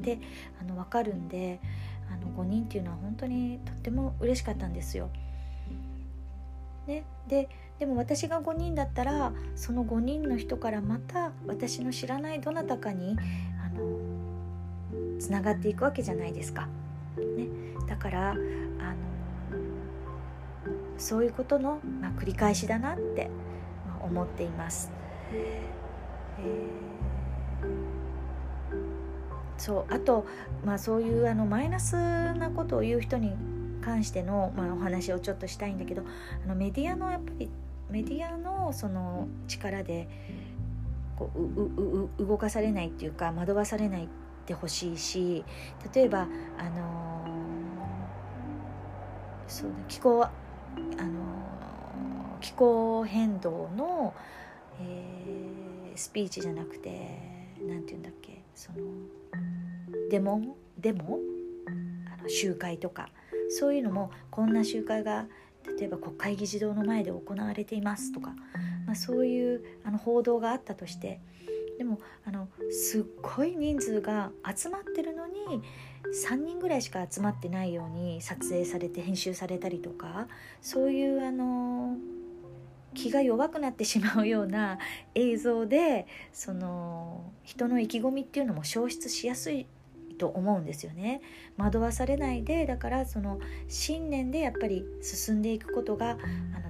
て分かるんで、5人っていうのは本当にとっても嬉しかったんですよ。ね、でも私が5人だったら、その5人の人からまた私の知らないどなたかにつながっていくわけじゃないですか、ね、だからそういうことの、繰り返しだなって思っています、そう、あと、そういうマイナスなことを言う人に関しての、お話をちょっとしたいんだけど、メディアのやっぱりその力でこう動かされないっていうか、惑わされないってほしいし、例えばそう、気候変動の、スピーチじゃなくて、なんていうんだっけ、そのデモ集会とかそういうのも、こんな集会が例えば国会議事堂の前で行われていますとか、そういう報道があったとして、でもすっごい人数が集まってるのに3人ぐらいしか集まってないように撮影されて編集されたりとか、そういう気が弱くなってしまうような映像で、その人の意気込みっていうのも消失しやすいと思うんですよね。惑わされないで、だからその信念でやっぱり進んでいくことが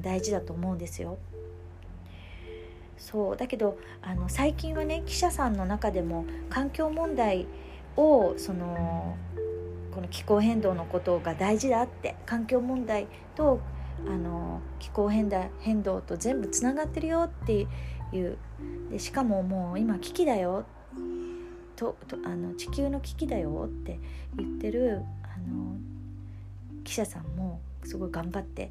大事だと思うんですよ。そうだけど最近はね、記者さんの中でも環境問題をこの気候変動のことが大事だって、環境問題と気候変動と全部つながってるよっていう、でしかももう今危機だよと地球の危機だよって言ってる記者さんもすごい頑張って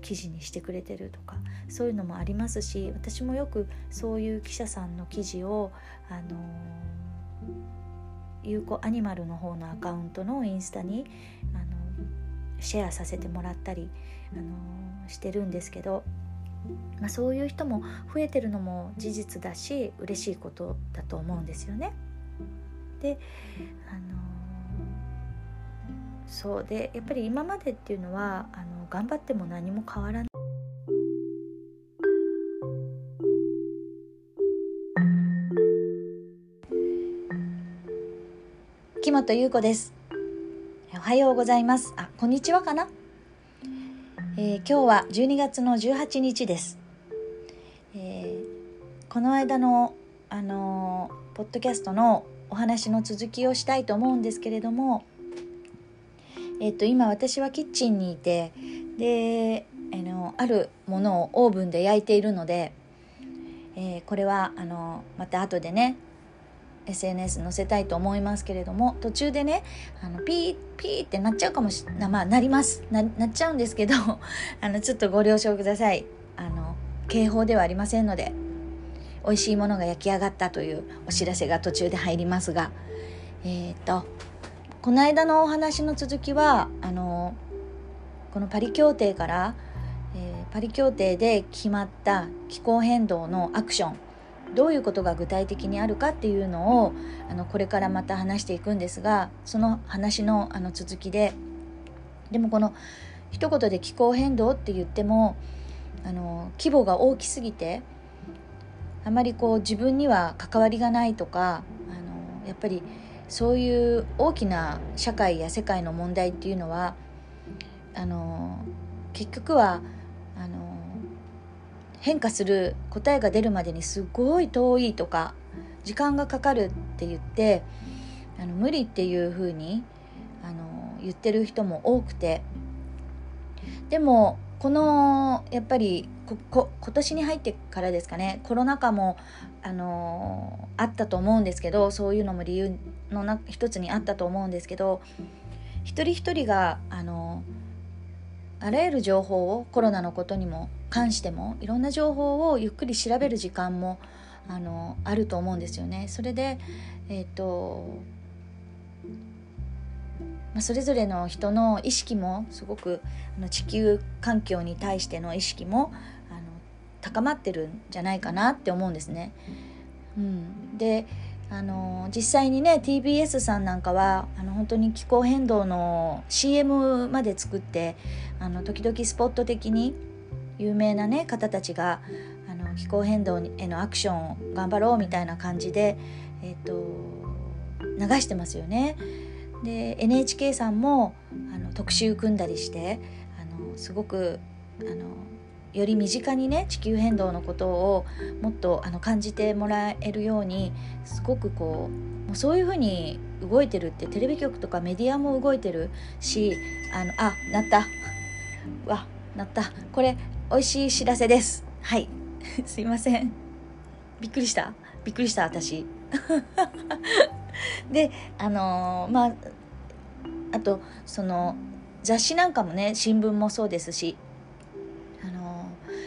記事にしてくれてるとか、そういうのもありますし、私もよくそういう記者さんの記事を有効アニマルの方のアカウントのインスタにシェアさせてもらったりしてるんですけど、そういう人も増えてるのも事実だし嬉しいことだと思うんですよね。でそうで、やっぱり今までっていうのは頑張っても何も変わらない、木本優子です。おはようございます。こんにちはかな。今日は12月の18日です。この間の、ポッドキャストのお話の続きをしたいと思うんですけれども、今私はキッチンにいて、で、あるものをオーブンで焼いているので、これはまた後でね SNS 載せたいと思いますけれども、途中でねピーってなっちゃうかもしれない、なります なっちゃうんですけどちょっとご了承ください。警報ではありませんので、美味しいものが焼き上がったというお知らせが途中で入りますが、この間のお話の続きはこのパリ協定から、パリ協定で決まった気候変動のアクション、どういうことが具体的にあるかっていうのをこれからまた話していくんですが、その話の続きで、でもこの一言で気候変動って言っても規模が大きすぎて、あまりこう自分には関わりがないとか、やっぱりそういう大きな社会や世界の問題っていうのは結局は変化する、答えが出るまでにすごい遠いとか時間がかかるって言って、無理っていうふうに言ってる人も多くて、でもこのやっぱり今年に入ってからですかね、コロナ禍もあったと思うんですけど、そういうのも理由の一つにあったと思うんですけど、一人一人があらゆる情報を、コロナのことにも関してもいろんな情報をゆっくり調べる時間もあると思うんですよね。それで、それぞれの人の意識もすごく地球環境に対しての意識も高まってるんじゃないかなって思うんですね。で実際にね TBS さんなんかは本当に気候変動の CM まで作って、時々スポット的に有名な、ね、方たちが気候変動へのアクションを頑張ろうみたいな感じで、流してますよね。で NHK さんも特集組んだりしてすごくより身近にね地球変動のことをもっと感じてもらえるように、すごくこう、もうそういうふうに動いてるって、テレビ局とかメディアも動いてるし、鳴ったこれ美味しい知らせです。はいすいません、びっくりした私であとその雑誌なんかもね、新聞もそうですし、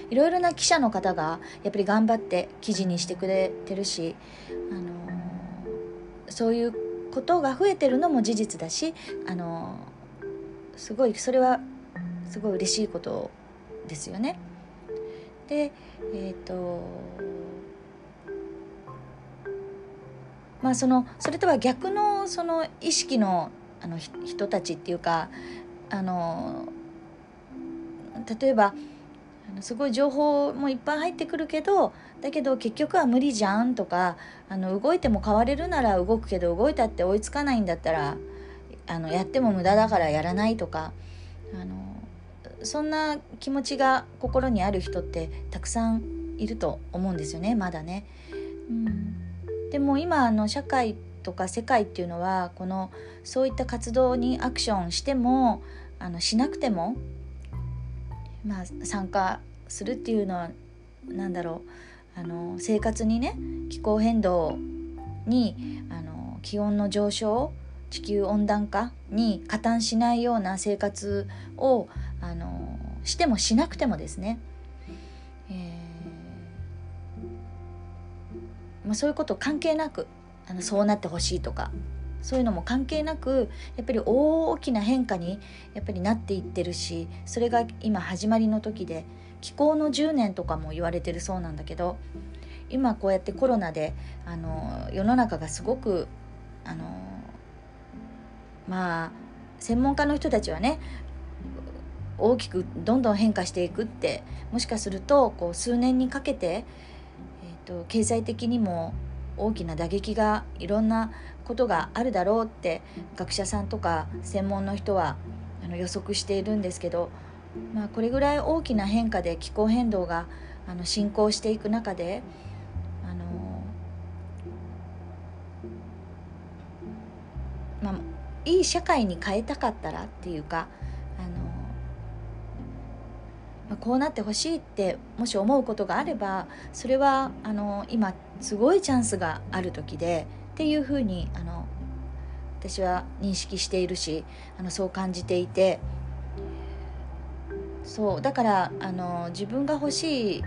いろいろな記者の方がやっぱり頑張って記事にしてくれてるし、そういうことが増えてるのも事実だし、すごいそれはすごい嬉しいことですよね。で、まあ、それとは逆のその意識の、人たちっていうか、例えばすごい情報もいっぱい入ってくるけど、だけど結局は無理じゃんとか、動いても変われるなら動くけど、動いたって追いつかないんだったらやっても無駄だからやらないとか、そんな気持ちが心にある人ってたくさんいると思うんですよね、まだね。でも今社会とか世界っていうのはそういった活動にアクションしてもしなくても、まあ、参加するっていうのは生活にね、気候変動に気温の上昇、地球温暖化に加担しないような生活をしてもしなくてもですね、まあ、そういうこと関係なくそうなってほしいとかそういうのも関係なく、やっぱり大きな変化にやっぱりなっていってるし、それが今始まりの時で、気候の10年とかも言われてるそうなんだけど、今こうやってコロナで世の中がすごくまあ専門家の人たちはね、大きくどんどん変化していくって、もしかすると数年にかけて、経済的にも大きな打撃が、いろんなことがあるだろうって学者さんとか専門の人は予測しているんですけど、まあ、これぐらい大きな変化で気候変動が進行していく中で、まあ、いい社会に変えたかったらっていうか、まあ、こうなってほしいってもし思うことがあれば、それは今すごいチャンスがある時でっていうふうに私は認識しているし、そう感じていて、そうだから自分が欲しい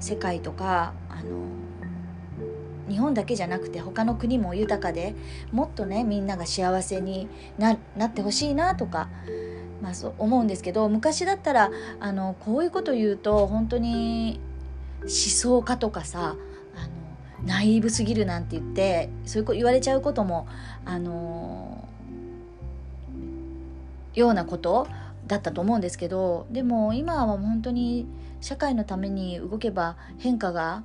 世界とか、日本だけじゃなくて他の国も豊かで、もっとねみんなが幸せに なってほしいなとか、まあ、そう思うんですけど、昔だったらこういうこと言うと本当に思想家とかさ、ナイーブすぎるなんて言って、そういう言われちゃうこともようなことだったと思うんですけど、でも今は本当に社会のために動けば変化が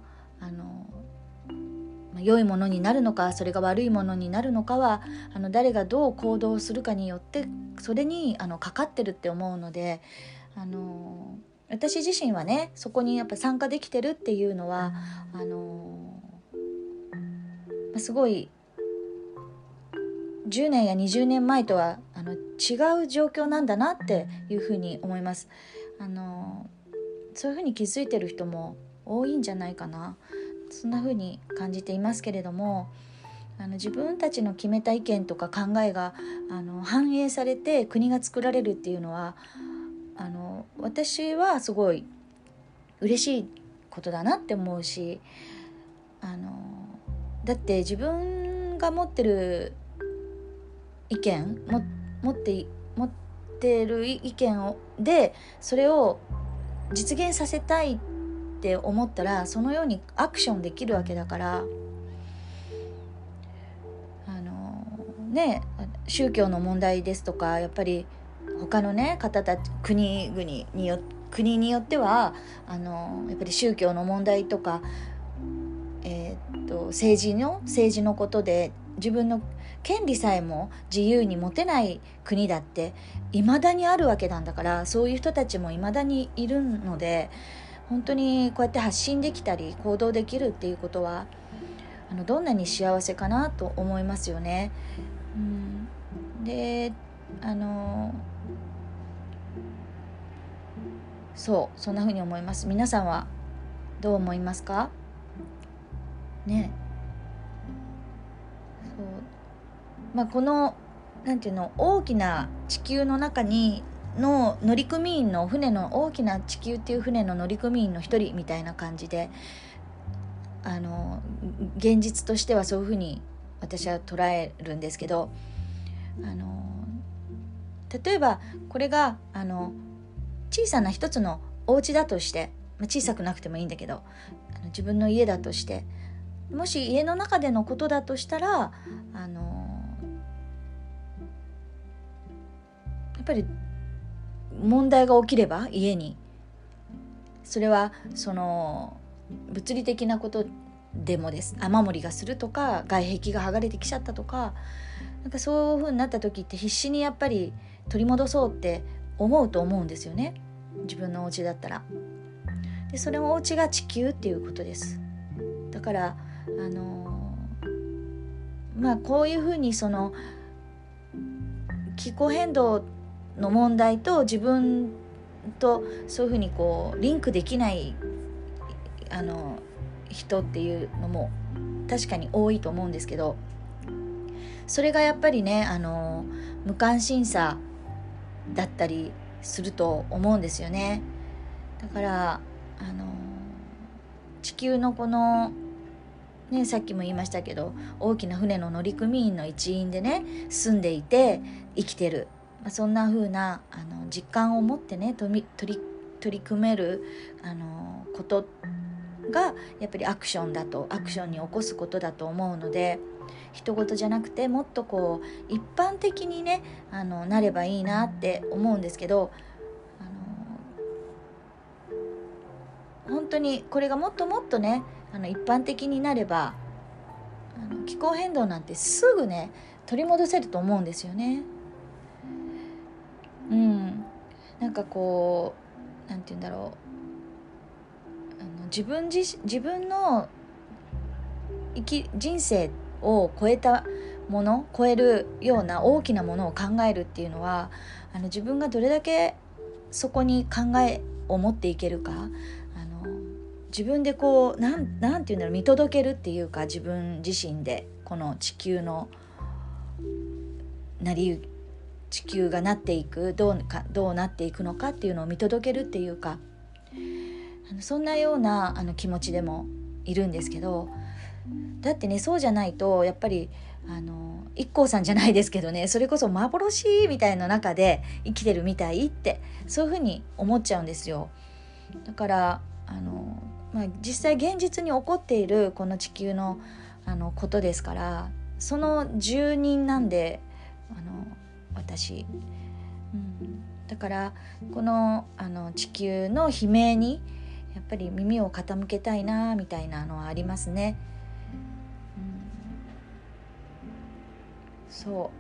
良いものになるのか、それが悪いものになるのかは誰がどう行動するかによってそれにかかってるって思うので、私自身はね、そこにやっぱ参加できてるっていうのはすごい10年や20年前とは違う状況なんだなっていうふうに思います。そういうふうに気づいてる人も多いんじゃないかな、そんな風に感じていますけれども、自分たちの決めた意見とか考えが反映されて国が作られるっていうのは私はすごい嬉しいことだなって思うし、だって自分が持ってる意見持ってる意見をでそれを実現させたいって思ったら、そのようにアクションできるわけだから、ね、宗教の問題ですとか、やっぱり他のね方たち、国によってはやっぱり宗教の問題とか、政治のことで自分の権利さえも自由に持てない国だっていまだにあるわけなんだから、そういう人たちもいまだにいるので、本当にこうやって発信できたり行動できるっていうことはどんなに幸せかなと思いますよね。でそうそんな風に思います。皆さんはどう思いますかね。そう、まあ、このなんていうの、大きな地球の中にの乗組員の船の大きな地球っていう船の乗組員の一人みたいな感じで現実としてはそういうふうに私は捉えるんですけど、例えばこれが小さな一つのお家だとして、小さくなくてもいいんだけど、自分の家だとして、もし家の中でのことだとしたら、やっぱり問題が起きれば家に、それはその物理的なことでもです、雨漏りがするとか外壁が剥がれてきちゃったとか、なんかそういう風になった時って必死にやっぱり取り戻そうって思うと思うんですよね、自分のお家だったら。でそれもお家が地球っていうことです。だからこういう風にその気候変動の問題と自分とそういう風にこうリンクできない人っていうのも確かに多いと思うんですけど、それがやっぱりね無関心さだったりすると思うんですよね。だから地球のこのね、さっきも言いましたけど、大きな船の乗組員の一員でね住んでいて生きてる、そんな風な実感を持ってね取り組めることがやっぱりアクションに起こすことだと思うので、人事じゃなくてもっとこう一般的にねなればいいなって思うんですけど、本当にこれがもっともっとね一般的になれば気候変動なんてすぐね取り戻せると思うんですよね。なんかこうなんて言うんだろう、自分の人生を超えたもの、超えるような大きなものを考えるっていうのは自分がどれだけそこに考えを持っていけるか、自分でこうなんて言うんだろう、見届けるっていうか、自分自身でこの地球の地球がなっていく、どうなっていくのかっていうのを見届けるっていうか、そんなような気持ちでもいるんですけど、だってねそうじゃないとやっぱりIKKOさんじゃないですけどね、それこそ幻みたいな中で生きてるみたいって、そういうふうに思っちゃうんですよ。だから実際現実に起こっているこの地球のことですから、その住人なんで私、だからこの地球の悲鳴にやっぱり耳を傾けたいなみたいなのはありますね。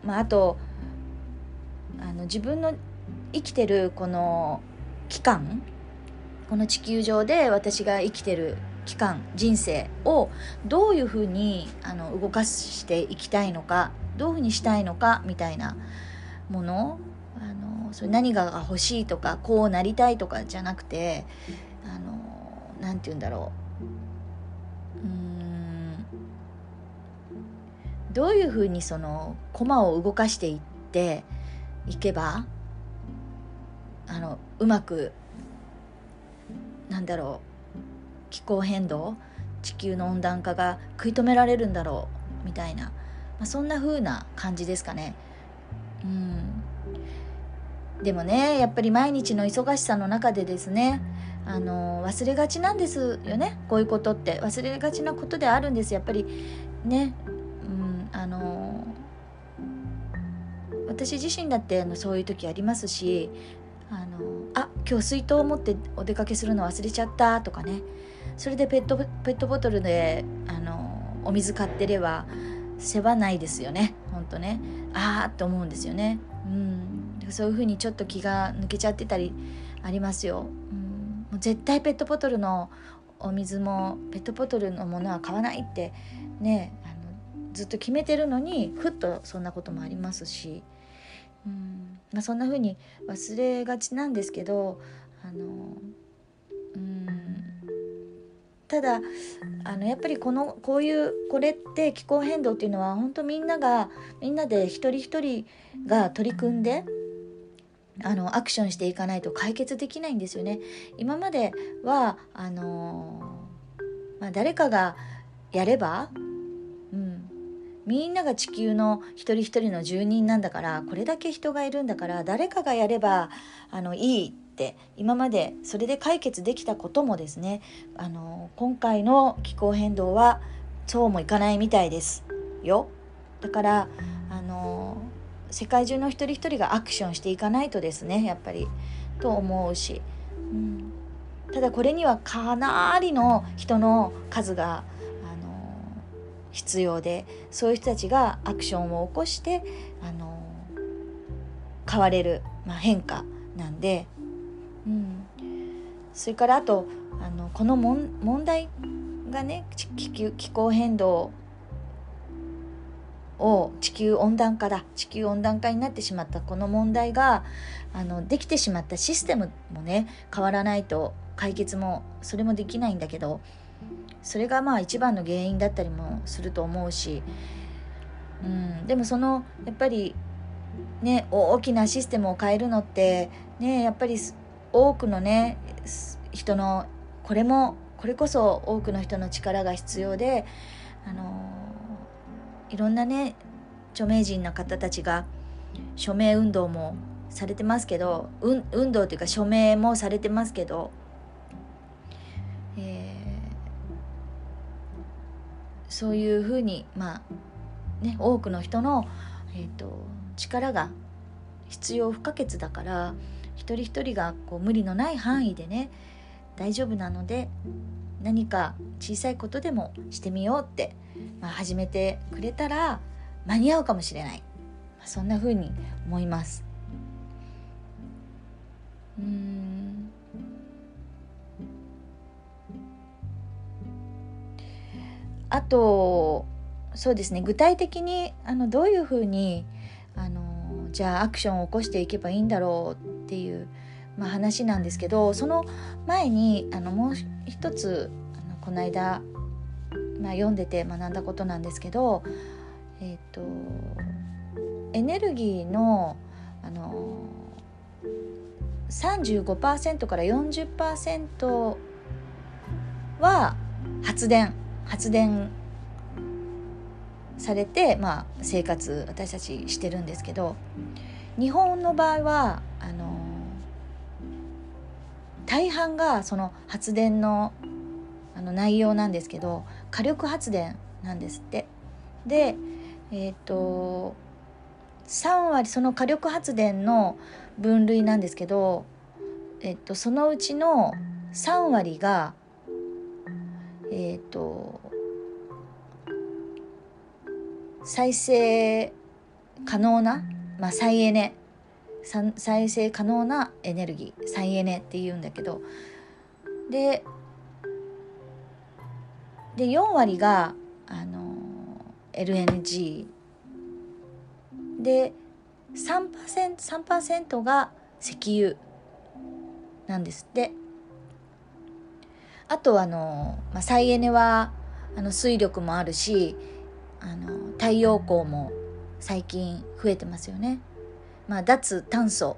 あと自分の生きてるこの期間、この地球上で私が生きてる期間、人生をどういうふうに動かしていきたいのか、どういうふうにしたいのかみたいなもの、それ何が欲しいとかこうなりたいとかじゃなくて、なんていうんだろう、どういうふうにその駒を動かしていっていけばうまく気候変動、地球の温暖化が食い止められるんだろうみたいな、そんな風な感じですかね。でもねやっぱり毎日の忙しさの中でですね、忘れがちなんですよね、こういうことって忘れがちなことであるんです。やっぱりね、私自身だってそういう時ありますし、今日水筒を持ってお出かけするの忘れちゃったとかね、それでペットボトルでお水買ってれば世話ないですよね、ほんとね。って思うんですよね。そういう風にちょっと気が抜けちゃってたりありますよ。もう絶対ペットボトルのお水もペットボトルのものは買わないってね、ずっと決めてるのにふっとそんなこともありますし、そんな風に忘れがちなんですけど、ただやっぱりこれって気候変動っていうのは本当みんなで一人一人が取り組んでアクションしていかないと解決できないんですよね。今までは誰かがやればみんなが地球の一人一人の住人なんだから、これだけ人がいるんだから誰かがやればいいって今までそれで解決できたこともですね、今回の気候変動はそうもいかないみたいですよ。だから世界中の一人一人がアクションしていかないとですね、やっぱりと思うし、ただこれにはかなりの人の数が必要で、そういう人たちがアクションを起こして変われる、変化なんで、それからあとこの問題がね、気候変動を地球温暖化になってしまったこの問題ができてしまったシステムもね、変わらないと解決もそれもできないんだけど、それが一番の原因だったりもすると思うし、でもやっぱりね、大きなシステムを変えるのってね、やっぱり多くのね人のこれこそ多くの人の力が必要で、いろんなね著名人の方たちが署名運動もされてますけど、運動というか署名もされてますけど、そういうふうに多くの人の、力が必要不可欠だから、一人一人が無理のない範囲でね大丈夫なので、何か小さいことでもしてみようって、始めてくれたら間に合うかもしれない、そんな風に思います。あとそうですね、具体的にどういう風にじゃあアクションを起こしていけばいいんだろうっていう話なんですけど、その前にもう一つこの間、読んでて学んだことなんですけど、エネルギーの、35% から 40% は発電されて、生活私たちしてるんですけど、日本の場合は大半がその発電の内容なんですけど、火力発電なんですって。で3割その火力発電の分類なんですけど、そのうちの3割が再生可能な、再生可能なエネルギー、再エネっていうんだけど、で4割がLNG で 3% が石油なんですって。あと再エネは水力もあるし、太陽光も最近増えてますよね。脱炭素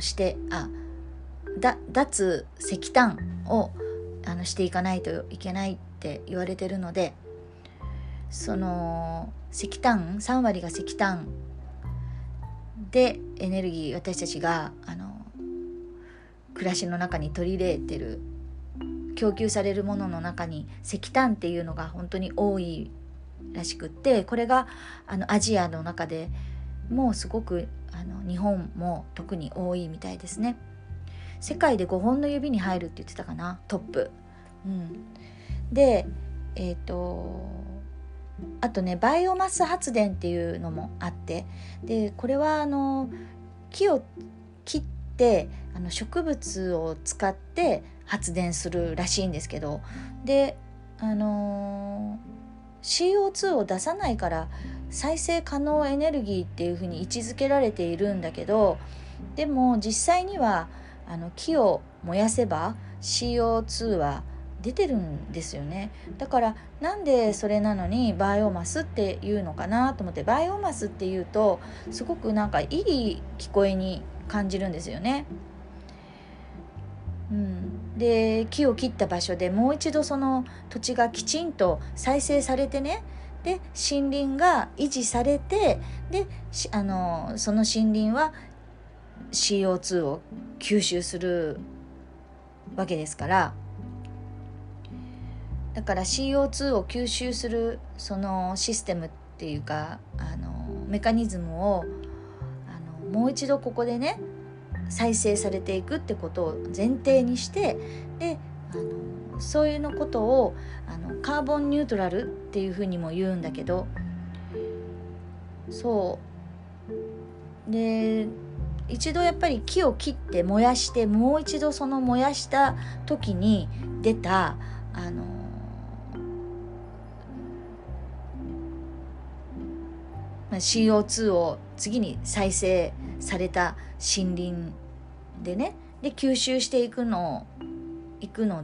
して脱石炭をしていかないといけないって言われてるので、その石炭、3割が石炭でエネルギー私たちが暮らしの中に取り入れてる、供給されるものの中に石炭っていうのが本当に多いらしくって、これがアジアの中でもうすごく日本も特に多いみたいですね。世界で5本の指に入るって言ってたかな、トップ、であとねバイオマス発電っていうのもあって、でこれは木を切って植物を使って発電するらしいんですけど、でCO2 を出さないから再生可能エネルギーっていうふうに位置づけられているんだけど、でも実際には木を燃やせば CO2 は出てるんですよね。だからなんでそれなのにバイオマスっていうのかなと思って、バイオマスっていうとすごくいい聞こえに感じるんですよね。で木を切った場所でもう一度その土地がきちんと再生されてね、で森林が維持されて、でその森林は CO2 を吸収するわけですから、だから CO2 を吸収するそのシステムっていうかメカニズムをもう一度ここでね再生されていくってことを前提にして、でそういうのことをカーボンニュートラルっていうふうにも言うんだけど、そうで一度やっぱり木を切って燃やして、もう一度その燃やした時に出たCO2 を次に再生された森林でね、で吸収していくの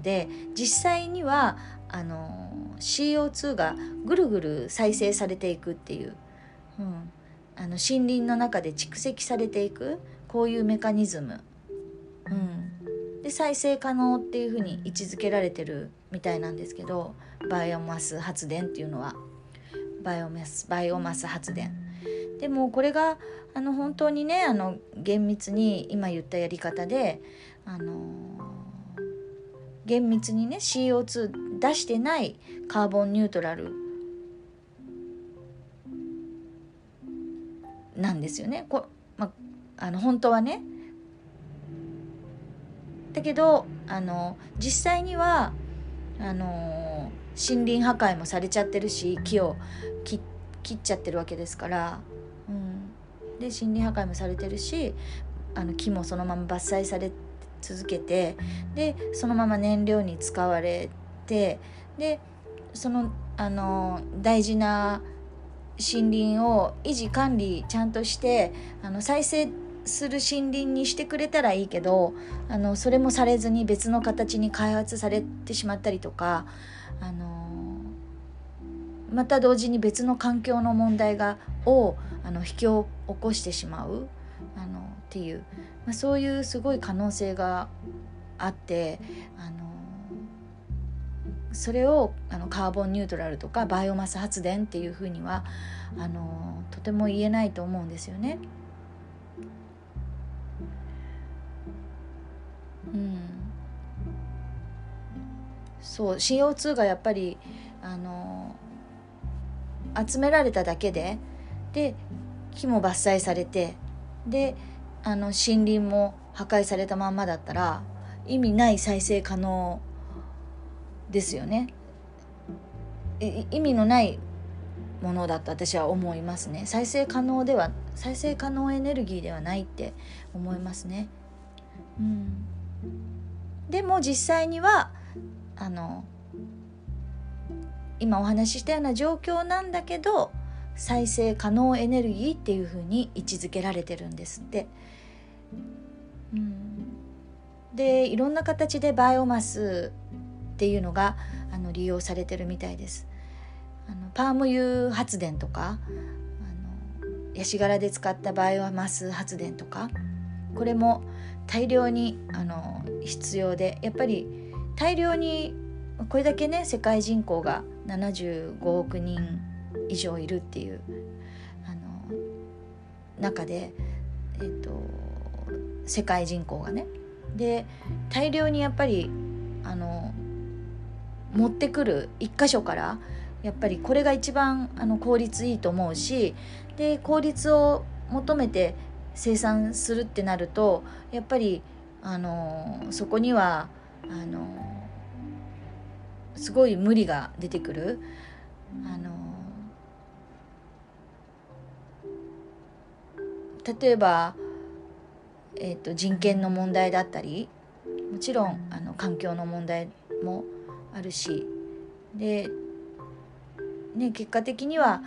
で、実際にはCO2 がぐるぐる再生されていくっていう、森林の中で蓄積されていくこういうメカニズム、で再生可能っていうふうに位置づけられてるみたいなんですけど、バイオマス発電っていうのはバイオマス発電でも、これが本当にね厳密に今言ったやり方で厳密にね CO2 出してないカーボンニュートラルなんですよね。本当はねだけど実際には森林破壊もされちゃってるし、木を切っちゃってるわけですから、で森林破壊もされてるし、木もそのまま伐採され続けて、でそのまま燃料に使われて、でその大事な森林を維持管理ちゃんとして再生する森林にしてくれたらいいけど、それもされずに別の形に開発されてしまったりとか、また同時に別の環境の問題を引き起こしてしまうっていう、そういうすごい可能性があってそれをカーボンニュートラルとかバイオマス発電っていうふうにはとても言えないと思うんですよね。そう CO2 がやっぱり集められただけで、で木も伐採されて、で森林も破壊されたまんまだったら意味ない再生可能ですよね。意味のないものだと私は思いますね。再生可能エネルギーではないって思いますね。でも実際には今お話ししたような状況なんだけど、再生可能エネルギーっていう風に位置づけられてるんですって。でいろんな形でバイオマスっていうのが利用されてるみたいです。パーム油発電とかヤシ殻で使ったバイオマス発電とか、これも大量に必要で、やっぱり大量にこれだけね世界人口が75億人以上いるっていう中で、世界人口がねで大量にやっぱり持ってくる一箇所からやっぱりこれが一番効率いいと思うし、で効率を求めて生産するってなるとやっぱりそこにはすごい無理が出てくる。例えば、人権の問題だったり、もちろん環境の問題もあるし、で、ね、結果的には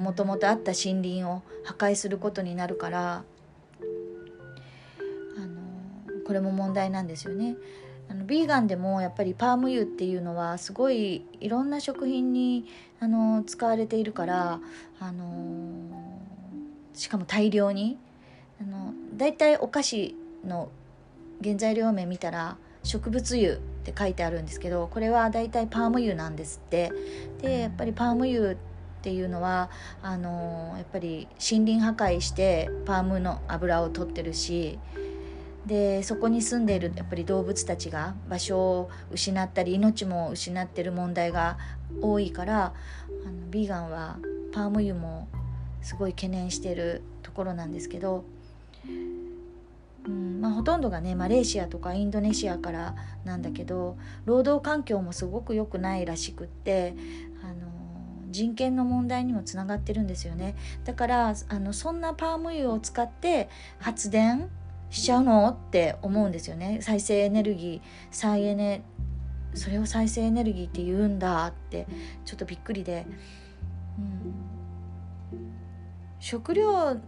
もともとあった森林を破壊することになるからこれも問題なんですよね。ビーガンでもやっぱりパーム油っていうのはすごいいろんな食品に使われているからしかも大量にだいたいお菓子の原材料名見たら植物油って書いてあるんですけど、これはだいたいパーム油なんですって。でやっぱりパーム油っていうのはやっぱり森林破壊してパームの油を取ってるし、でそこに住んでいるやっぱり動物たちが場所を失ったり命も失ってる問題が多いから、ビーガンはパーム油もすごい懸念しているところなんですけど、ほとんどがねマレーシアとかインドネシアからなんだけど、労働環境もすごく良くないらしくって、人権の問題にもつながってるんですよね。だからそんなパーム油を使って発電しちゃうのって思うんですよね。再生エネルギー、再エネ、それを再生エネルギーって言うんだってちょっとびっくりで、食料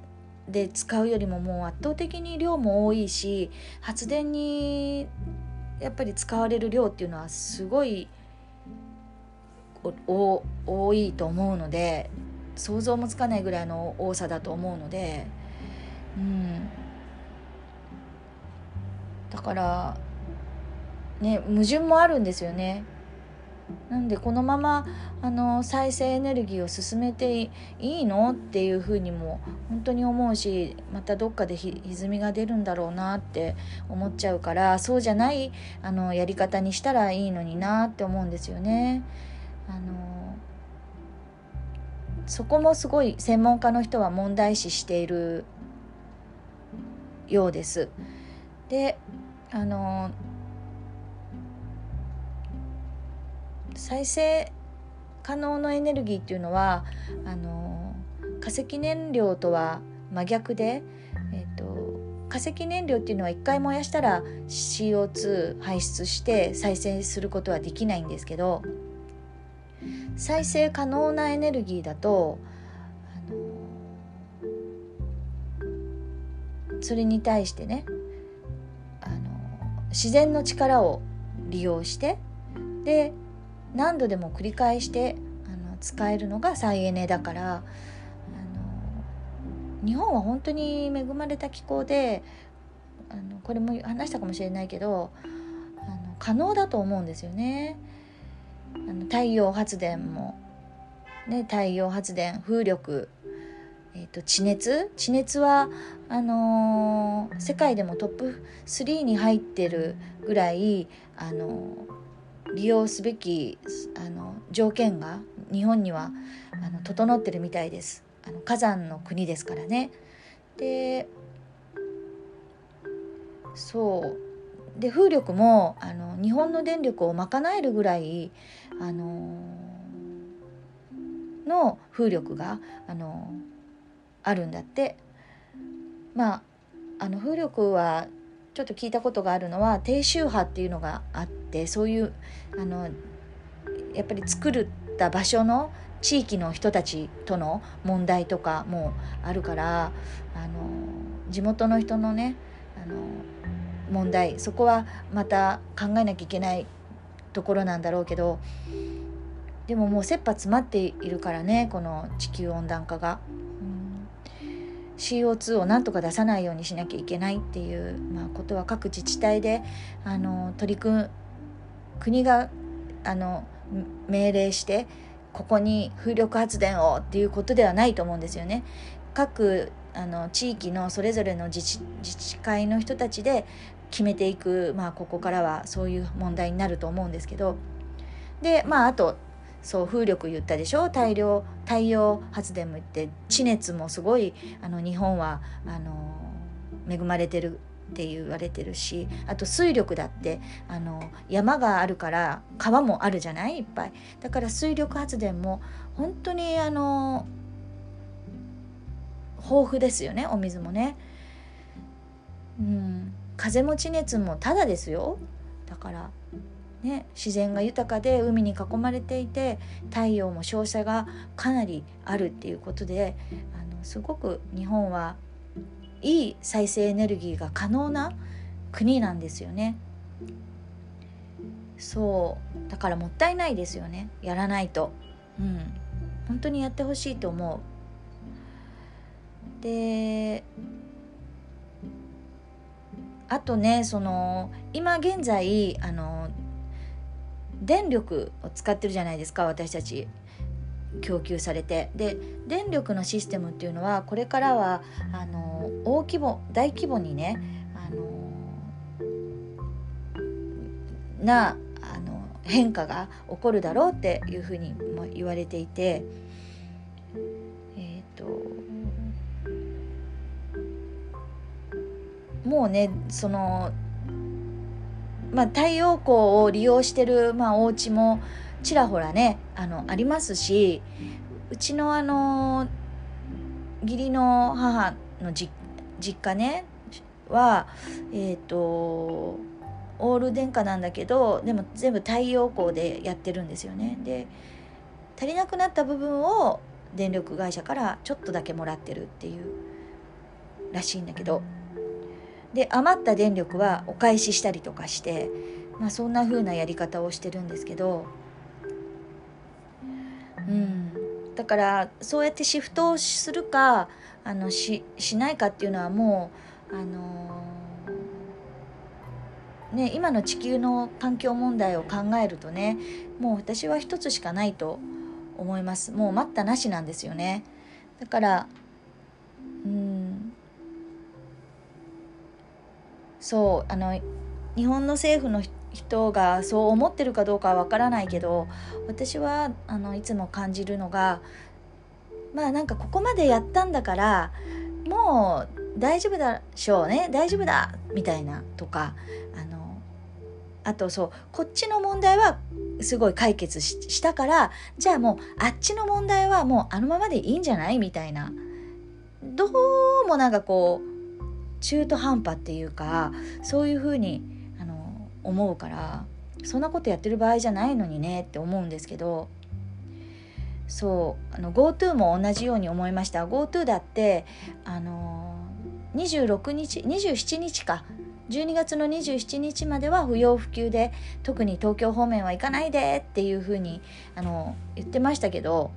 で使うよりももう圧倒的に量も多いし、発電にやっぱり使われる量っていうのはすごい多いと思うので、想像もつかないぐらいの多さだと思うので、だからね矛盾もあるんですよね。なんでこのまま再生エネルギーを進めていいのっていうふうにも本当に思うし、またどっかで歪みが出るんだろうなって思っちゃうから、そうじゃないやり方にしたらいいのになって思うんですよね。そこもすごい専門家の人は問題視しているようです。で再生可能のエネルギーっていうのは化石燃料とは真逆で、化石燃料っていうのは一回燃やしたら CO2 排出して再生することはできないんですけど、再生可能なエネルギーだとそれに対してね自然の力を利用して、で何度でも繰り返して使えるのが再エネだから、日本は本当に恵まれた気候でこれも話したかもしれないけど可能だと思うんですよね。太陽発電も、ね、太陽発電、風力、地熱は世界でもトップ3に入ってるぐらい利用すべき条件が日本には整ってるみたいです。火山の国ですからね。でそうで風力も日本の電力を賄えるぐらいの風力があるんだって。風力はちょっと聞いたことがあるのは低周波っていうのがあって、そういうやっぱり作った場所の地域の人たちとの問題とかもあるから、地元の人のね問題、そこはまた考えなきゃいけないところなんだろうけど、でももう切羽詰まっているからねこの地球温暖化が。CO2 をなんとか出さないようにしなきゃいけないっていう、ことは各自治体で取り組む、国が命令してここに風力発電をっていうことではないと思うんですよね。各地域のそれぞれの自治会の人たちで決めていく、ここからはそういう問題になると思うんですけど、であとそう風力言ったでしょ、太陽発電も言って、地熱もすごい日本は恵まれてるって言われてるし、あと水力だって山があるから川もあるじゃない、いっぱい。だから水力発電も本当に豊富ですよね、お水もね。風も地熱もただですよ。だからね、自然が豊かで海に囲まれていて、太陽も照射がかなりあるっていうことで、すごく日本はいい再生エネルギーが可能な国なんですよね。そうだからもったいないですよね、やらないと。本当にやってほしいと思う。であとね、今現在電力を使ってるじゃないですか私たち。供給されて、で電力のシステムっていうのはこれからは大規模にね変化が起こるだろうっていうふうにも言われていて、もうねその、太陽光を利用してる、お家もちらほらねありますし、うちの義理の母の実家ねはオール電化なんだけど、でも全部太陽光でやってるんですよね。で足りなくなった部分を電力会社からちょっとだけもらってるっていうらしいんだけど、で余った電力はお返ししたりとかして、そんな風なやり方をしてるんですけど、だからそうやってシフトをするかしないかっていうのはもう今の地球の環境問題を考えるとね、もう私は一つしかないと思います。もう待ったなしなんですよね。だからそう日本の政府の人がそう思ってるかどうかはわからないけど、私はいつも感じるのが、ここまでやったんだからもう大丈夫でしょうね、大丈夫だみたいなとか、あとこっちの問題はすごい解決したから、じゃあもうあっちの問題はもうあのままでいいんじゃないみたいな、どうも中途半端っていうか、そういうふうに思うから、そんなことやってる場合じゃないのにねって思うんですけど、GoTo も同じように思いました。 GoTo だって12月の27日までは不要不急で、特に東京方面は行かないでっていうふうに言ってましたけど、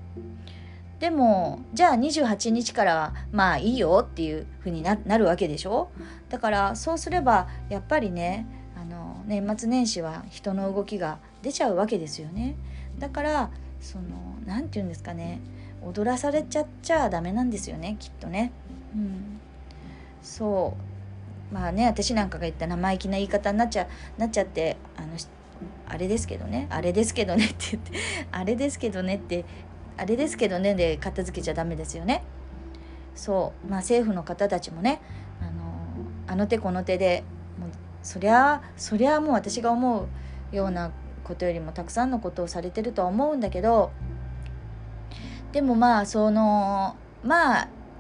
でもじゃあ28日からはいいよっていうふうに なるわけでしょ。だからそうすればやっぱりね年末年始は人の動きが出ちゃうわけですよね。だからなんていうんですかね、踊らされちゃダメなんですよね、きっとね。私なんかが言った生意気な言い方になっちゃってあれですけどね、あれですけどねって言ってあれですけどねってあれですけどねで片付けちゃダメですよね。政府の方たちもね手この手でもうそりゃもう私が思うようなことよりもたくさんのことをされてるとは思うんだけど、でも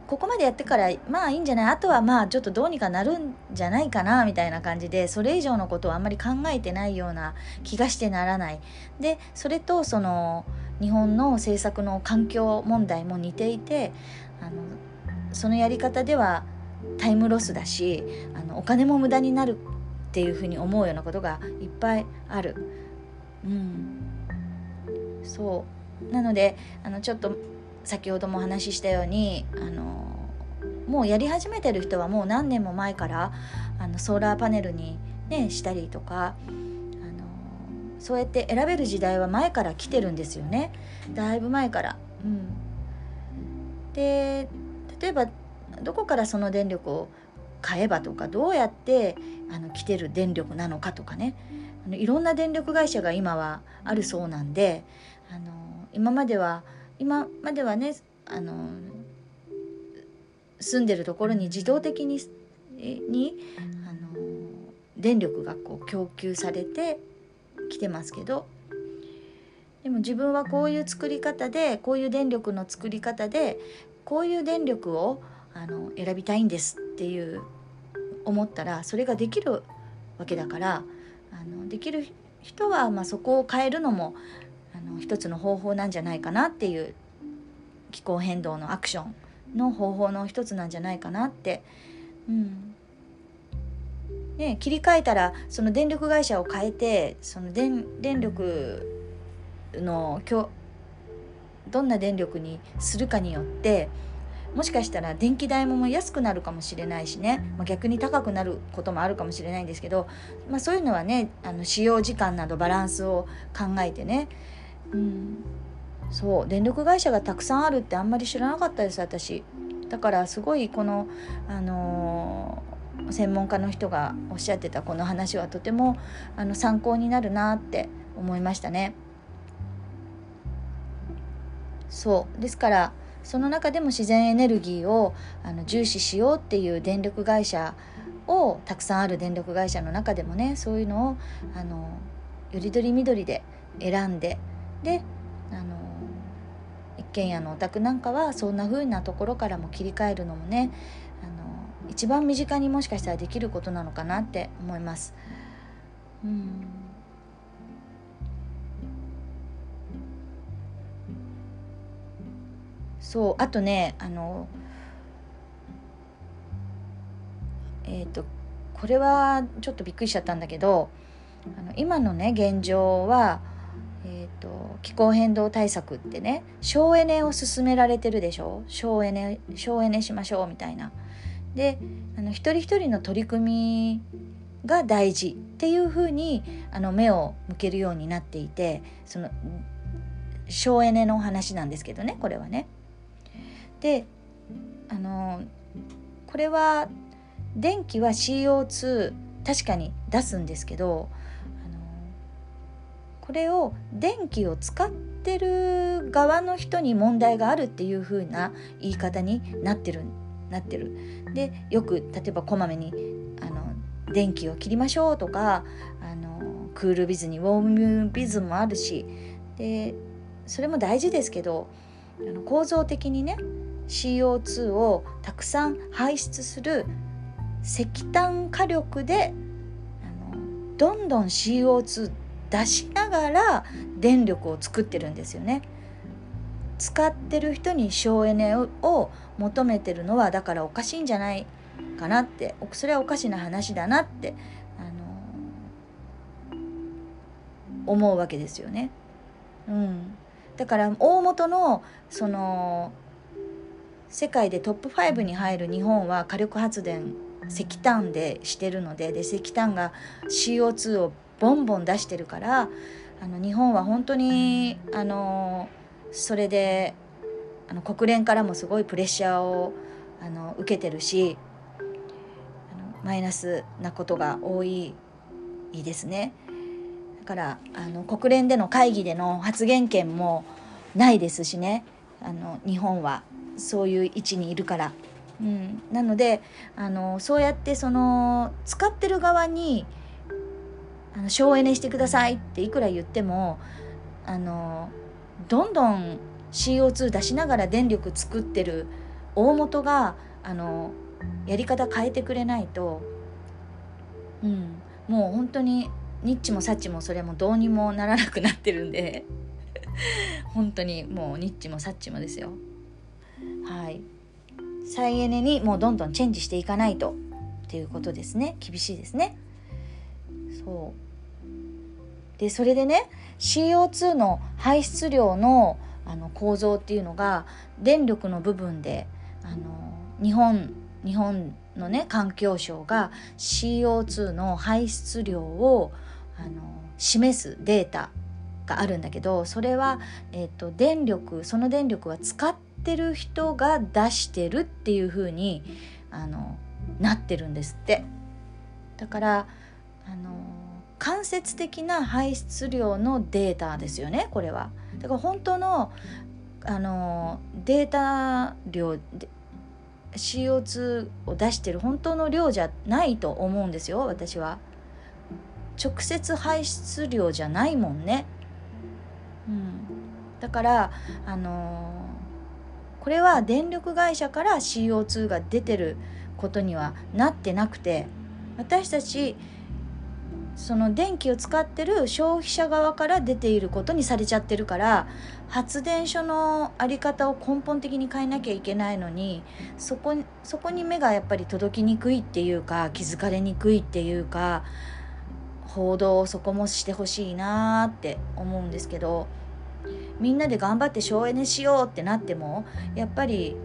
ここまでやってからいいんじゃない、あとはちょっとどうにかなるんじゃないかなみたいな感じで、それ以上のことをあんまり考えてないような気がしてならない。でそれと日本の政策の環境問題も似ていて、そのやり方ではタイムロスだしお金も無駄になるっていうふうに思うようなことがいっぱいある。なのでちょっと先ほどもお話ししたようにもうやり始めてる人はもう何年も前からソーラーパネルに、したりとかそうやって選べる時代は前から来てるんですよね、だいぶ前から。で例えばどこからその電力を買えばとか、どうやって来てる電力なのかとかね、いろんな電力会社が今はあるそうなんで、今まではね住んでるところに自動的に電力が供給されてきてますけど、でも自分はこういう作り方で、こういう電力の作り方で、こういう電力を選びたいんですっていう思ったらそれができるわけだから、できる人はそこを変えるのも一つの方法なんじゃないかなっていう、気候変動のアクションの方法の一つなんじゃないかなって、切り替えたら電力会社を変えて電力のどんな電力にするかによってもしかしたら電気代も安くなるかもしれないしね、逆に高くなることもあるかもしれないんですけど、そういうのはね使用時間などバランスを考えてね、そう、電力会社がたくさんあるってあんまり知らなかったです私。だからすごいこの、専門家の人がおっしゃってたこの話はとても参考になるなって思いましたね。そうですから、その中でも自然エネルギーを重視しようっていう電力会社をたくさんある電力会社の中でもね、そういうのをよりどりみどりで選んで、で一軒家のお宅なんかはそんな風なところからも切り替えるのもね、一番身近にもしかしたらできることなのかなって思います。そう、あとね、これはちょっとびっくりしちゃったんだけど、今のね現状は、気候変動対策ってね、省エネを進められてるでしょ。省エネしましょうみたいな。で、一人一人の取り組みが大事っていう風に目を向けるようになっていて、その省エネの話なんですけどね、これはね。で、これは電気は CO2 確かに出すんですけど、これを電気を使ってる側の人に問題があるっていう風な言い方になってる。で、よく例えばこまめに電気を切りましょうとか、クールビズにウォームビズもあるし、でそれも大事ですけど、構造的にね CO2 をたくさん排出する石炭火力でどんどん CO2 出しながら電力を作ってるんですよね。使ってる人に省エネを求めてるのはだからおかしいんじゃないかなって、それはおかしな話だなって思うわけですよね。だから大元のその世界でトップ5に入る日本は火力発電石炭でしてるの で石炭が CO2 をボンボン出してるから、日本は本当にそれで国連からもすごいプレッシャーを受けてるし、マイナスなことが多いですね。だから国連での会議での発言権もないですしね、日本はそういう位置にいるから、なのでそうやってその使ってる側に省エネしてくださいっていくら言ってもどんどん CO2 出しながら電力作ってる大元がやり方変えてくれないと、もう本当にニッチもサッチもそれもどうにもならなくなってるんで本当にもうニッチもサッチもですよ。はい、再エネにもうどんどんチェンジしていかないとっていうことですね。厳しいですね。そうで、それでね CO2 の排出量の構造っていうのが電力の部分で日本のね環境省が CO2 の排出量を示すデータがあるんだけど、それは、その電力は使ってる人が出してるっていう風になってるんですって。だから間接的な排出量のデータですよねこれは。だから本当のデータ量でCO2 を出してる本当の量じゃないと思うんですよ私は。直接排出量じゃないもんね。だからこれは電力会社から CO2 が出てることにはなってなくて、私たちその電気を使ってる消費者側から出ていることにされちゃってるから、発電所のあり方を根本的に変えなきゃいけないのに、そこに目がやっぱり届きにくいっていうか、気づかれにくいっていうか、報道をそこもしてほしいなって思うんですけど、みんなで頑張って省エネしようってなってもやっぱり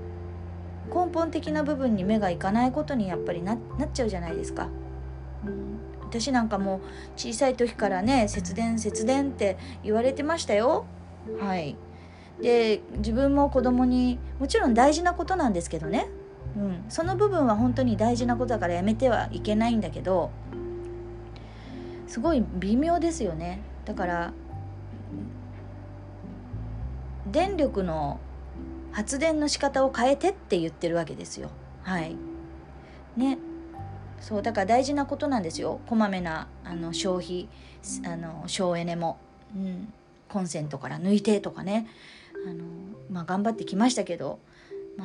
根本的な部分に目がいかないことにやっぱり なっちゃうじゃないですか。私なんかも小さい時からね節電って言われてましたよ。はい。で自分も子供にもちろん大事なことなんですけどね、その部分は本当に大事なことだからやめてはいけないんだけど、すごい微妙ですよね。だから電力の発電の仕方を変えてって言ってるわけですよ。はいね、そうだから大事なことなんですよ。こまめな消費省エネも、コンセントから抜いてとかね、頑張ってきましたけど、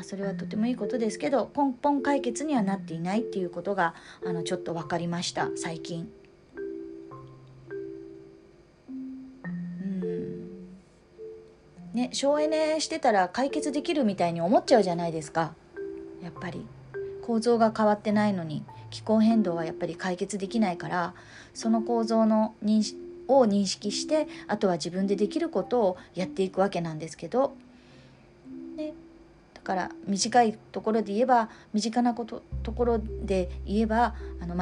それはとてもいいことですけど、根本解決にはなっていないっていうことがちょっと分かりました最近。ね、省エネしてたら解決できるみたいに思っちゃうじゃないですか。やっぱり構造が変わってないのに気候変動はやっぱり解決できないから、その構造の認識して、あとは自分でできることをやっていくわけなんですけど、ね、だから身近なところで言えばマ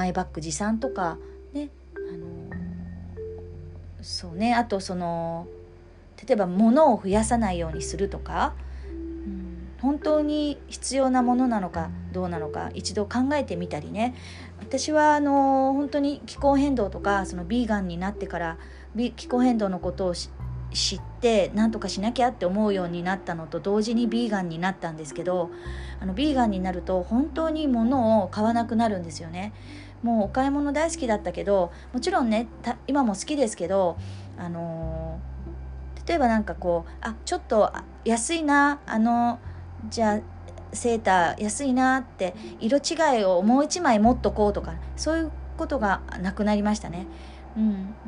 イバッグ持参とかね、そうね、あと例えば物を増やさないようにするとか、本当に必要なものなのかどうなのか一度考えてみたりね。私は本当に気候変動とかビーガンになってから気候変動のことを知って何とかしなきゃって思うようになったのと同時にビーガンになったんですけど、ビーガンになると本当に物を買わなくなるんですよね。もうお買い物大好きだったけど、もちろんね今も好きですけど、例えばちょっと安いな、じゃあセーター安いなって色違いをもう一枚持っとこうとか、そういうことがなくなりましたね。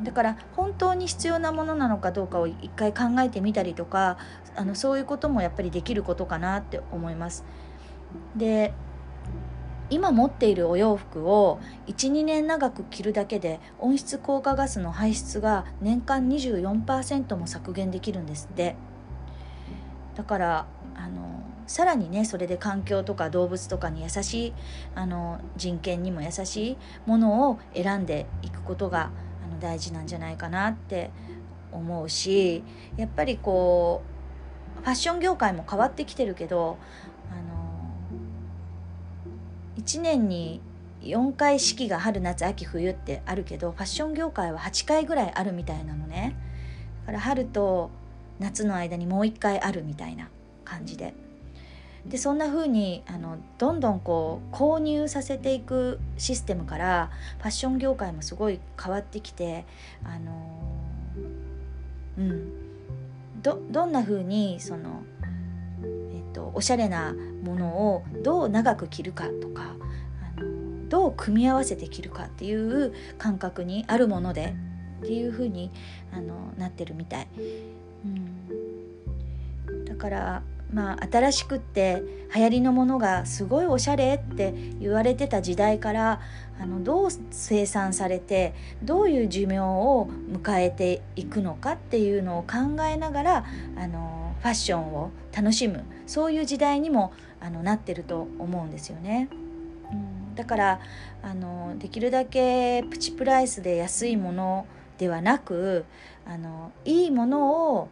だから本当に必要なものなのかどうかを一回考えてみたりとか、そういうこともやっぱりできることかなって思います。で、今持っているお洋服を 1,2 年長く着るだけで温室効果ガスの排出が年間 24% も削減できるんですって。だからさらにね、それで環境とか動物とかに優しい人権にも優しいものを選んでいくことが大事なんじゃないかなって思うし、やっぱりファッション業界も変わってきてるけど、1年に4回四季が春夏秋冬ってあるけど、ファッション業界は8回ぐらいあるみたいなのね。だから春と夏の間にもう1回あるみたいな感じで、そんな風にどんどん購入させていくシステムからファッション業界もすごい変わってきて、どんな風におしゃれなものをどう長く着るかとか、どう組み合わせて着るかっていう感覚にあるものでっていう風になってるみたい。だから新しくって流行りのものがすごいおしゃれって言われてた時代から、どう生産されてどういう寿命を迎えていくのかっていうのを考えながらファッションを楽しむ、そういう時代にもなってると思うんですよね。だからできるだけプチプライスで安いものではなく、いいものを、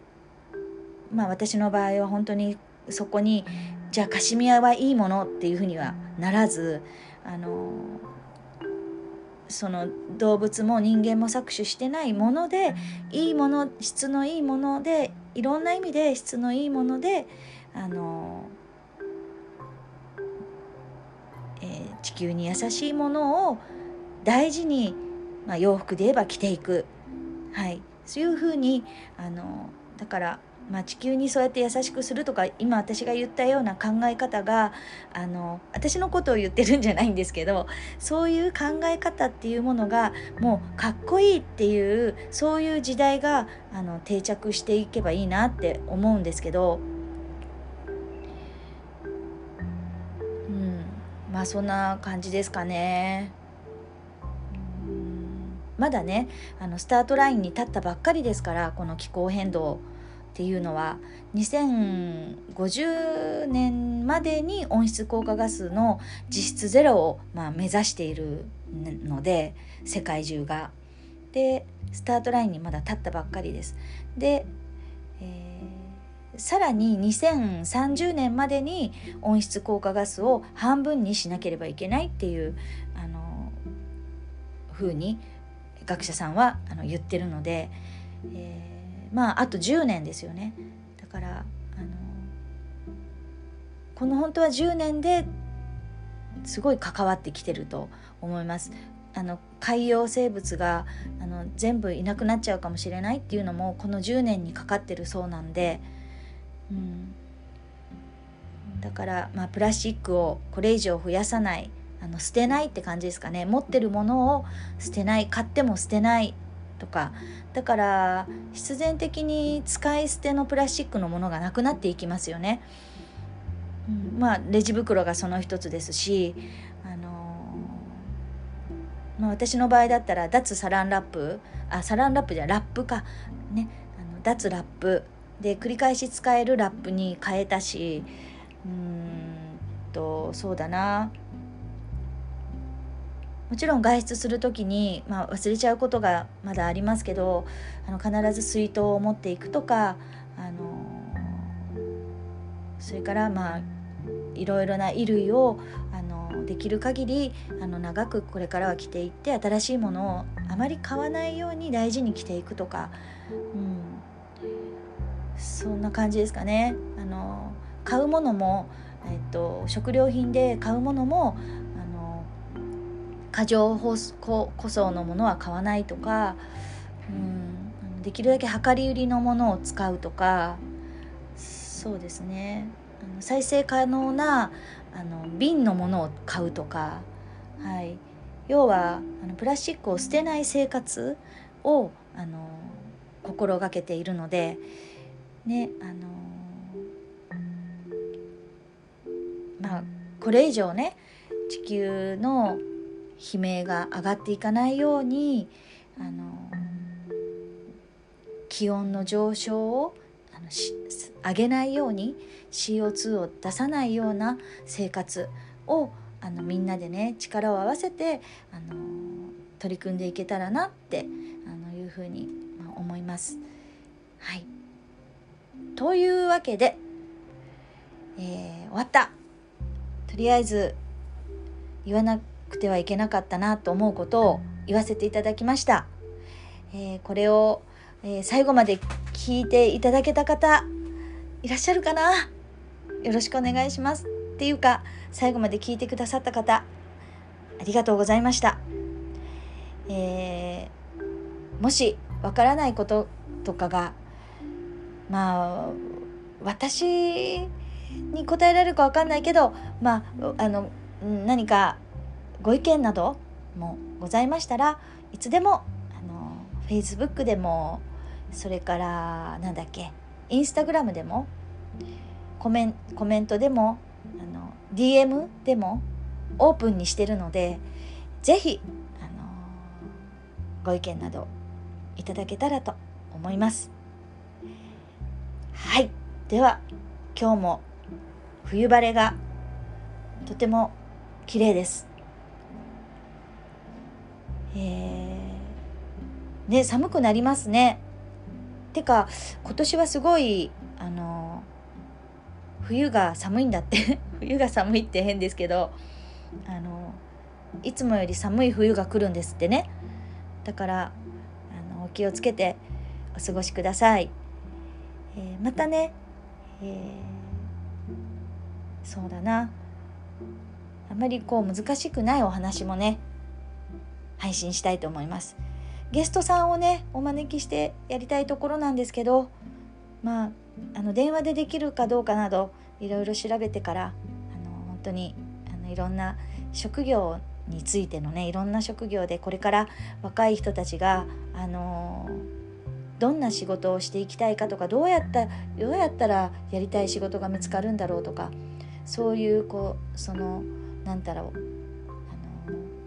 私の場合は本当にそこにじゃあカシミヤはいいものっていうふうにはならず、その動物も人間も搾取してないもので、いいもの、質のいいもので、いろんな意味で質のいいもので地球に優しいものを大事に、洋服で言えば着ていく、そういうふうにだから、地球にそうやって優しくするとか、今私が言ったような考え方が私のことを言ってるんじゃないんですけど、そういう考え方っていうものがもうかっこいいっていう、そういう時代が定着していけばいいなって思うんですけど、そんな感じですかね。まだねスタートラインに立ったばっかりですから、この気候変動っていうのは2050年までに温室効果ガスの実質ゼロを目指しているので、世界中がスタートラインにまだ立ったばっかりです。で、さらに2030年までに温室効果ガスを半分にしなければいけないっていうふうに学者さんは言ってるので、あと10年ですよね。だからこの本当は10年ですごい関わってきてると思います。海洋生物が全部いなくなっちゃうかもしれないっていうのもこの10年にかかってるそうなんで、だから、プラスチックをこれ以上増やさない、捨てないって感じですかね。持ってるものを捨てない、買っても捨てないとか、だから必然的に使い捨てのプラスチックのものがなくなっていきますよね。レジ袋がその一つですし、私の場合だったら脱サランラップ、サランラップじゃラップかね、脱ラップで繰り返し使えるラップに変えたし、そうだな、もちろん外出するときに、忘れちゃうことがまだありますけど、必ず水筒を持っていくとか、それからいろいろな衣類をできる限り長くこれからは着ていって、新しいものをあまり買わないように大事に着ていくとか、そんな感じですかね。買うものも、食料品で買うものも過剰包装のものは買わないとか、できるだけ量り売りのものを使うとか、そうですね、再生可能な瓶のものを買うとか、要はプラスチックを捨てない生活を心がけているので、ね、これ以上ね、地球の悲鳴が上がっていかないように気温の上昇を上げないように、 CO2 を出さないような生活をみんなでね、力を合わせて取り組んでいけたらなっていうふうに思います。はい、というわけで、終わった。とりあえず言わなくてはいけなかったなと思うことを言わせていただきました。これを、最後まで聞いていただけた方いらっしゃるかな、よろしくお願いします。っていうか最後まで聞いてくださった方ありがとうございました。もしわからないこととかが私に答えられるかわかんないけど、何かご意見などもございましたらいつでもFacebook でも、それからインスタグラムでも、コメントでもDM でもオープンにしてるので、ぜひご意見などいただけたらと思います。はい、では今日も冬晴れがとても綺麗です。寒くなりますね。てか今年はすごい冬が寒いんだって冬が寒いって変ですけど、いつもより寒い冬が来るんですってね。だからお気をつけてお過ごしください。またね、そうだな、あまり難しくないお話もね、配信したいと思います。ゲストさんをね、お招きしてやりたいところなんですけど、電話でできるかどうかなどいろいろ調べてから、本当にいろんな職業についてのね、いろんな職業でこれから若い人たちがどんな仕事をしていきたいかとか、どうやったらやりたい仕事が見つかるんだろうとか、そういう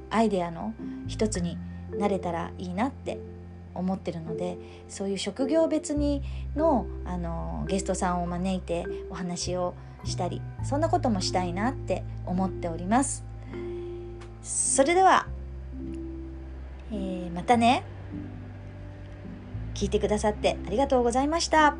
アイデアの一つになれたらいいなって思ってるので、そういう職業別にの、ゲストさんを招いてお話をしたり、そんなこともしたいなって思っております。それでは、またね、聞いてくださってありがとうございました。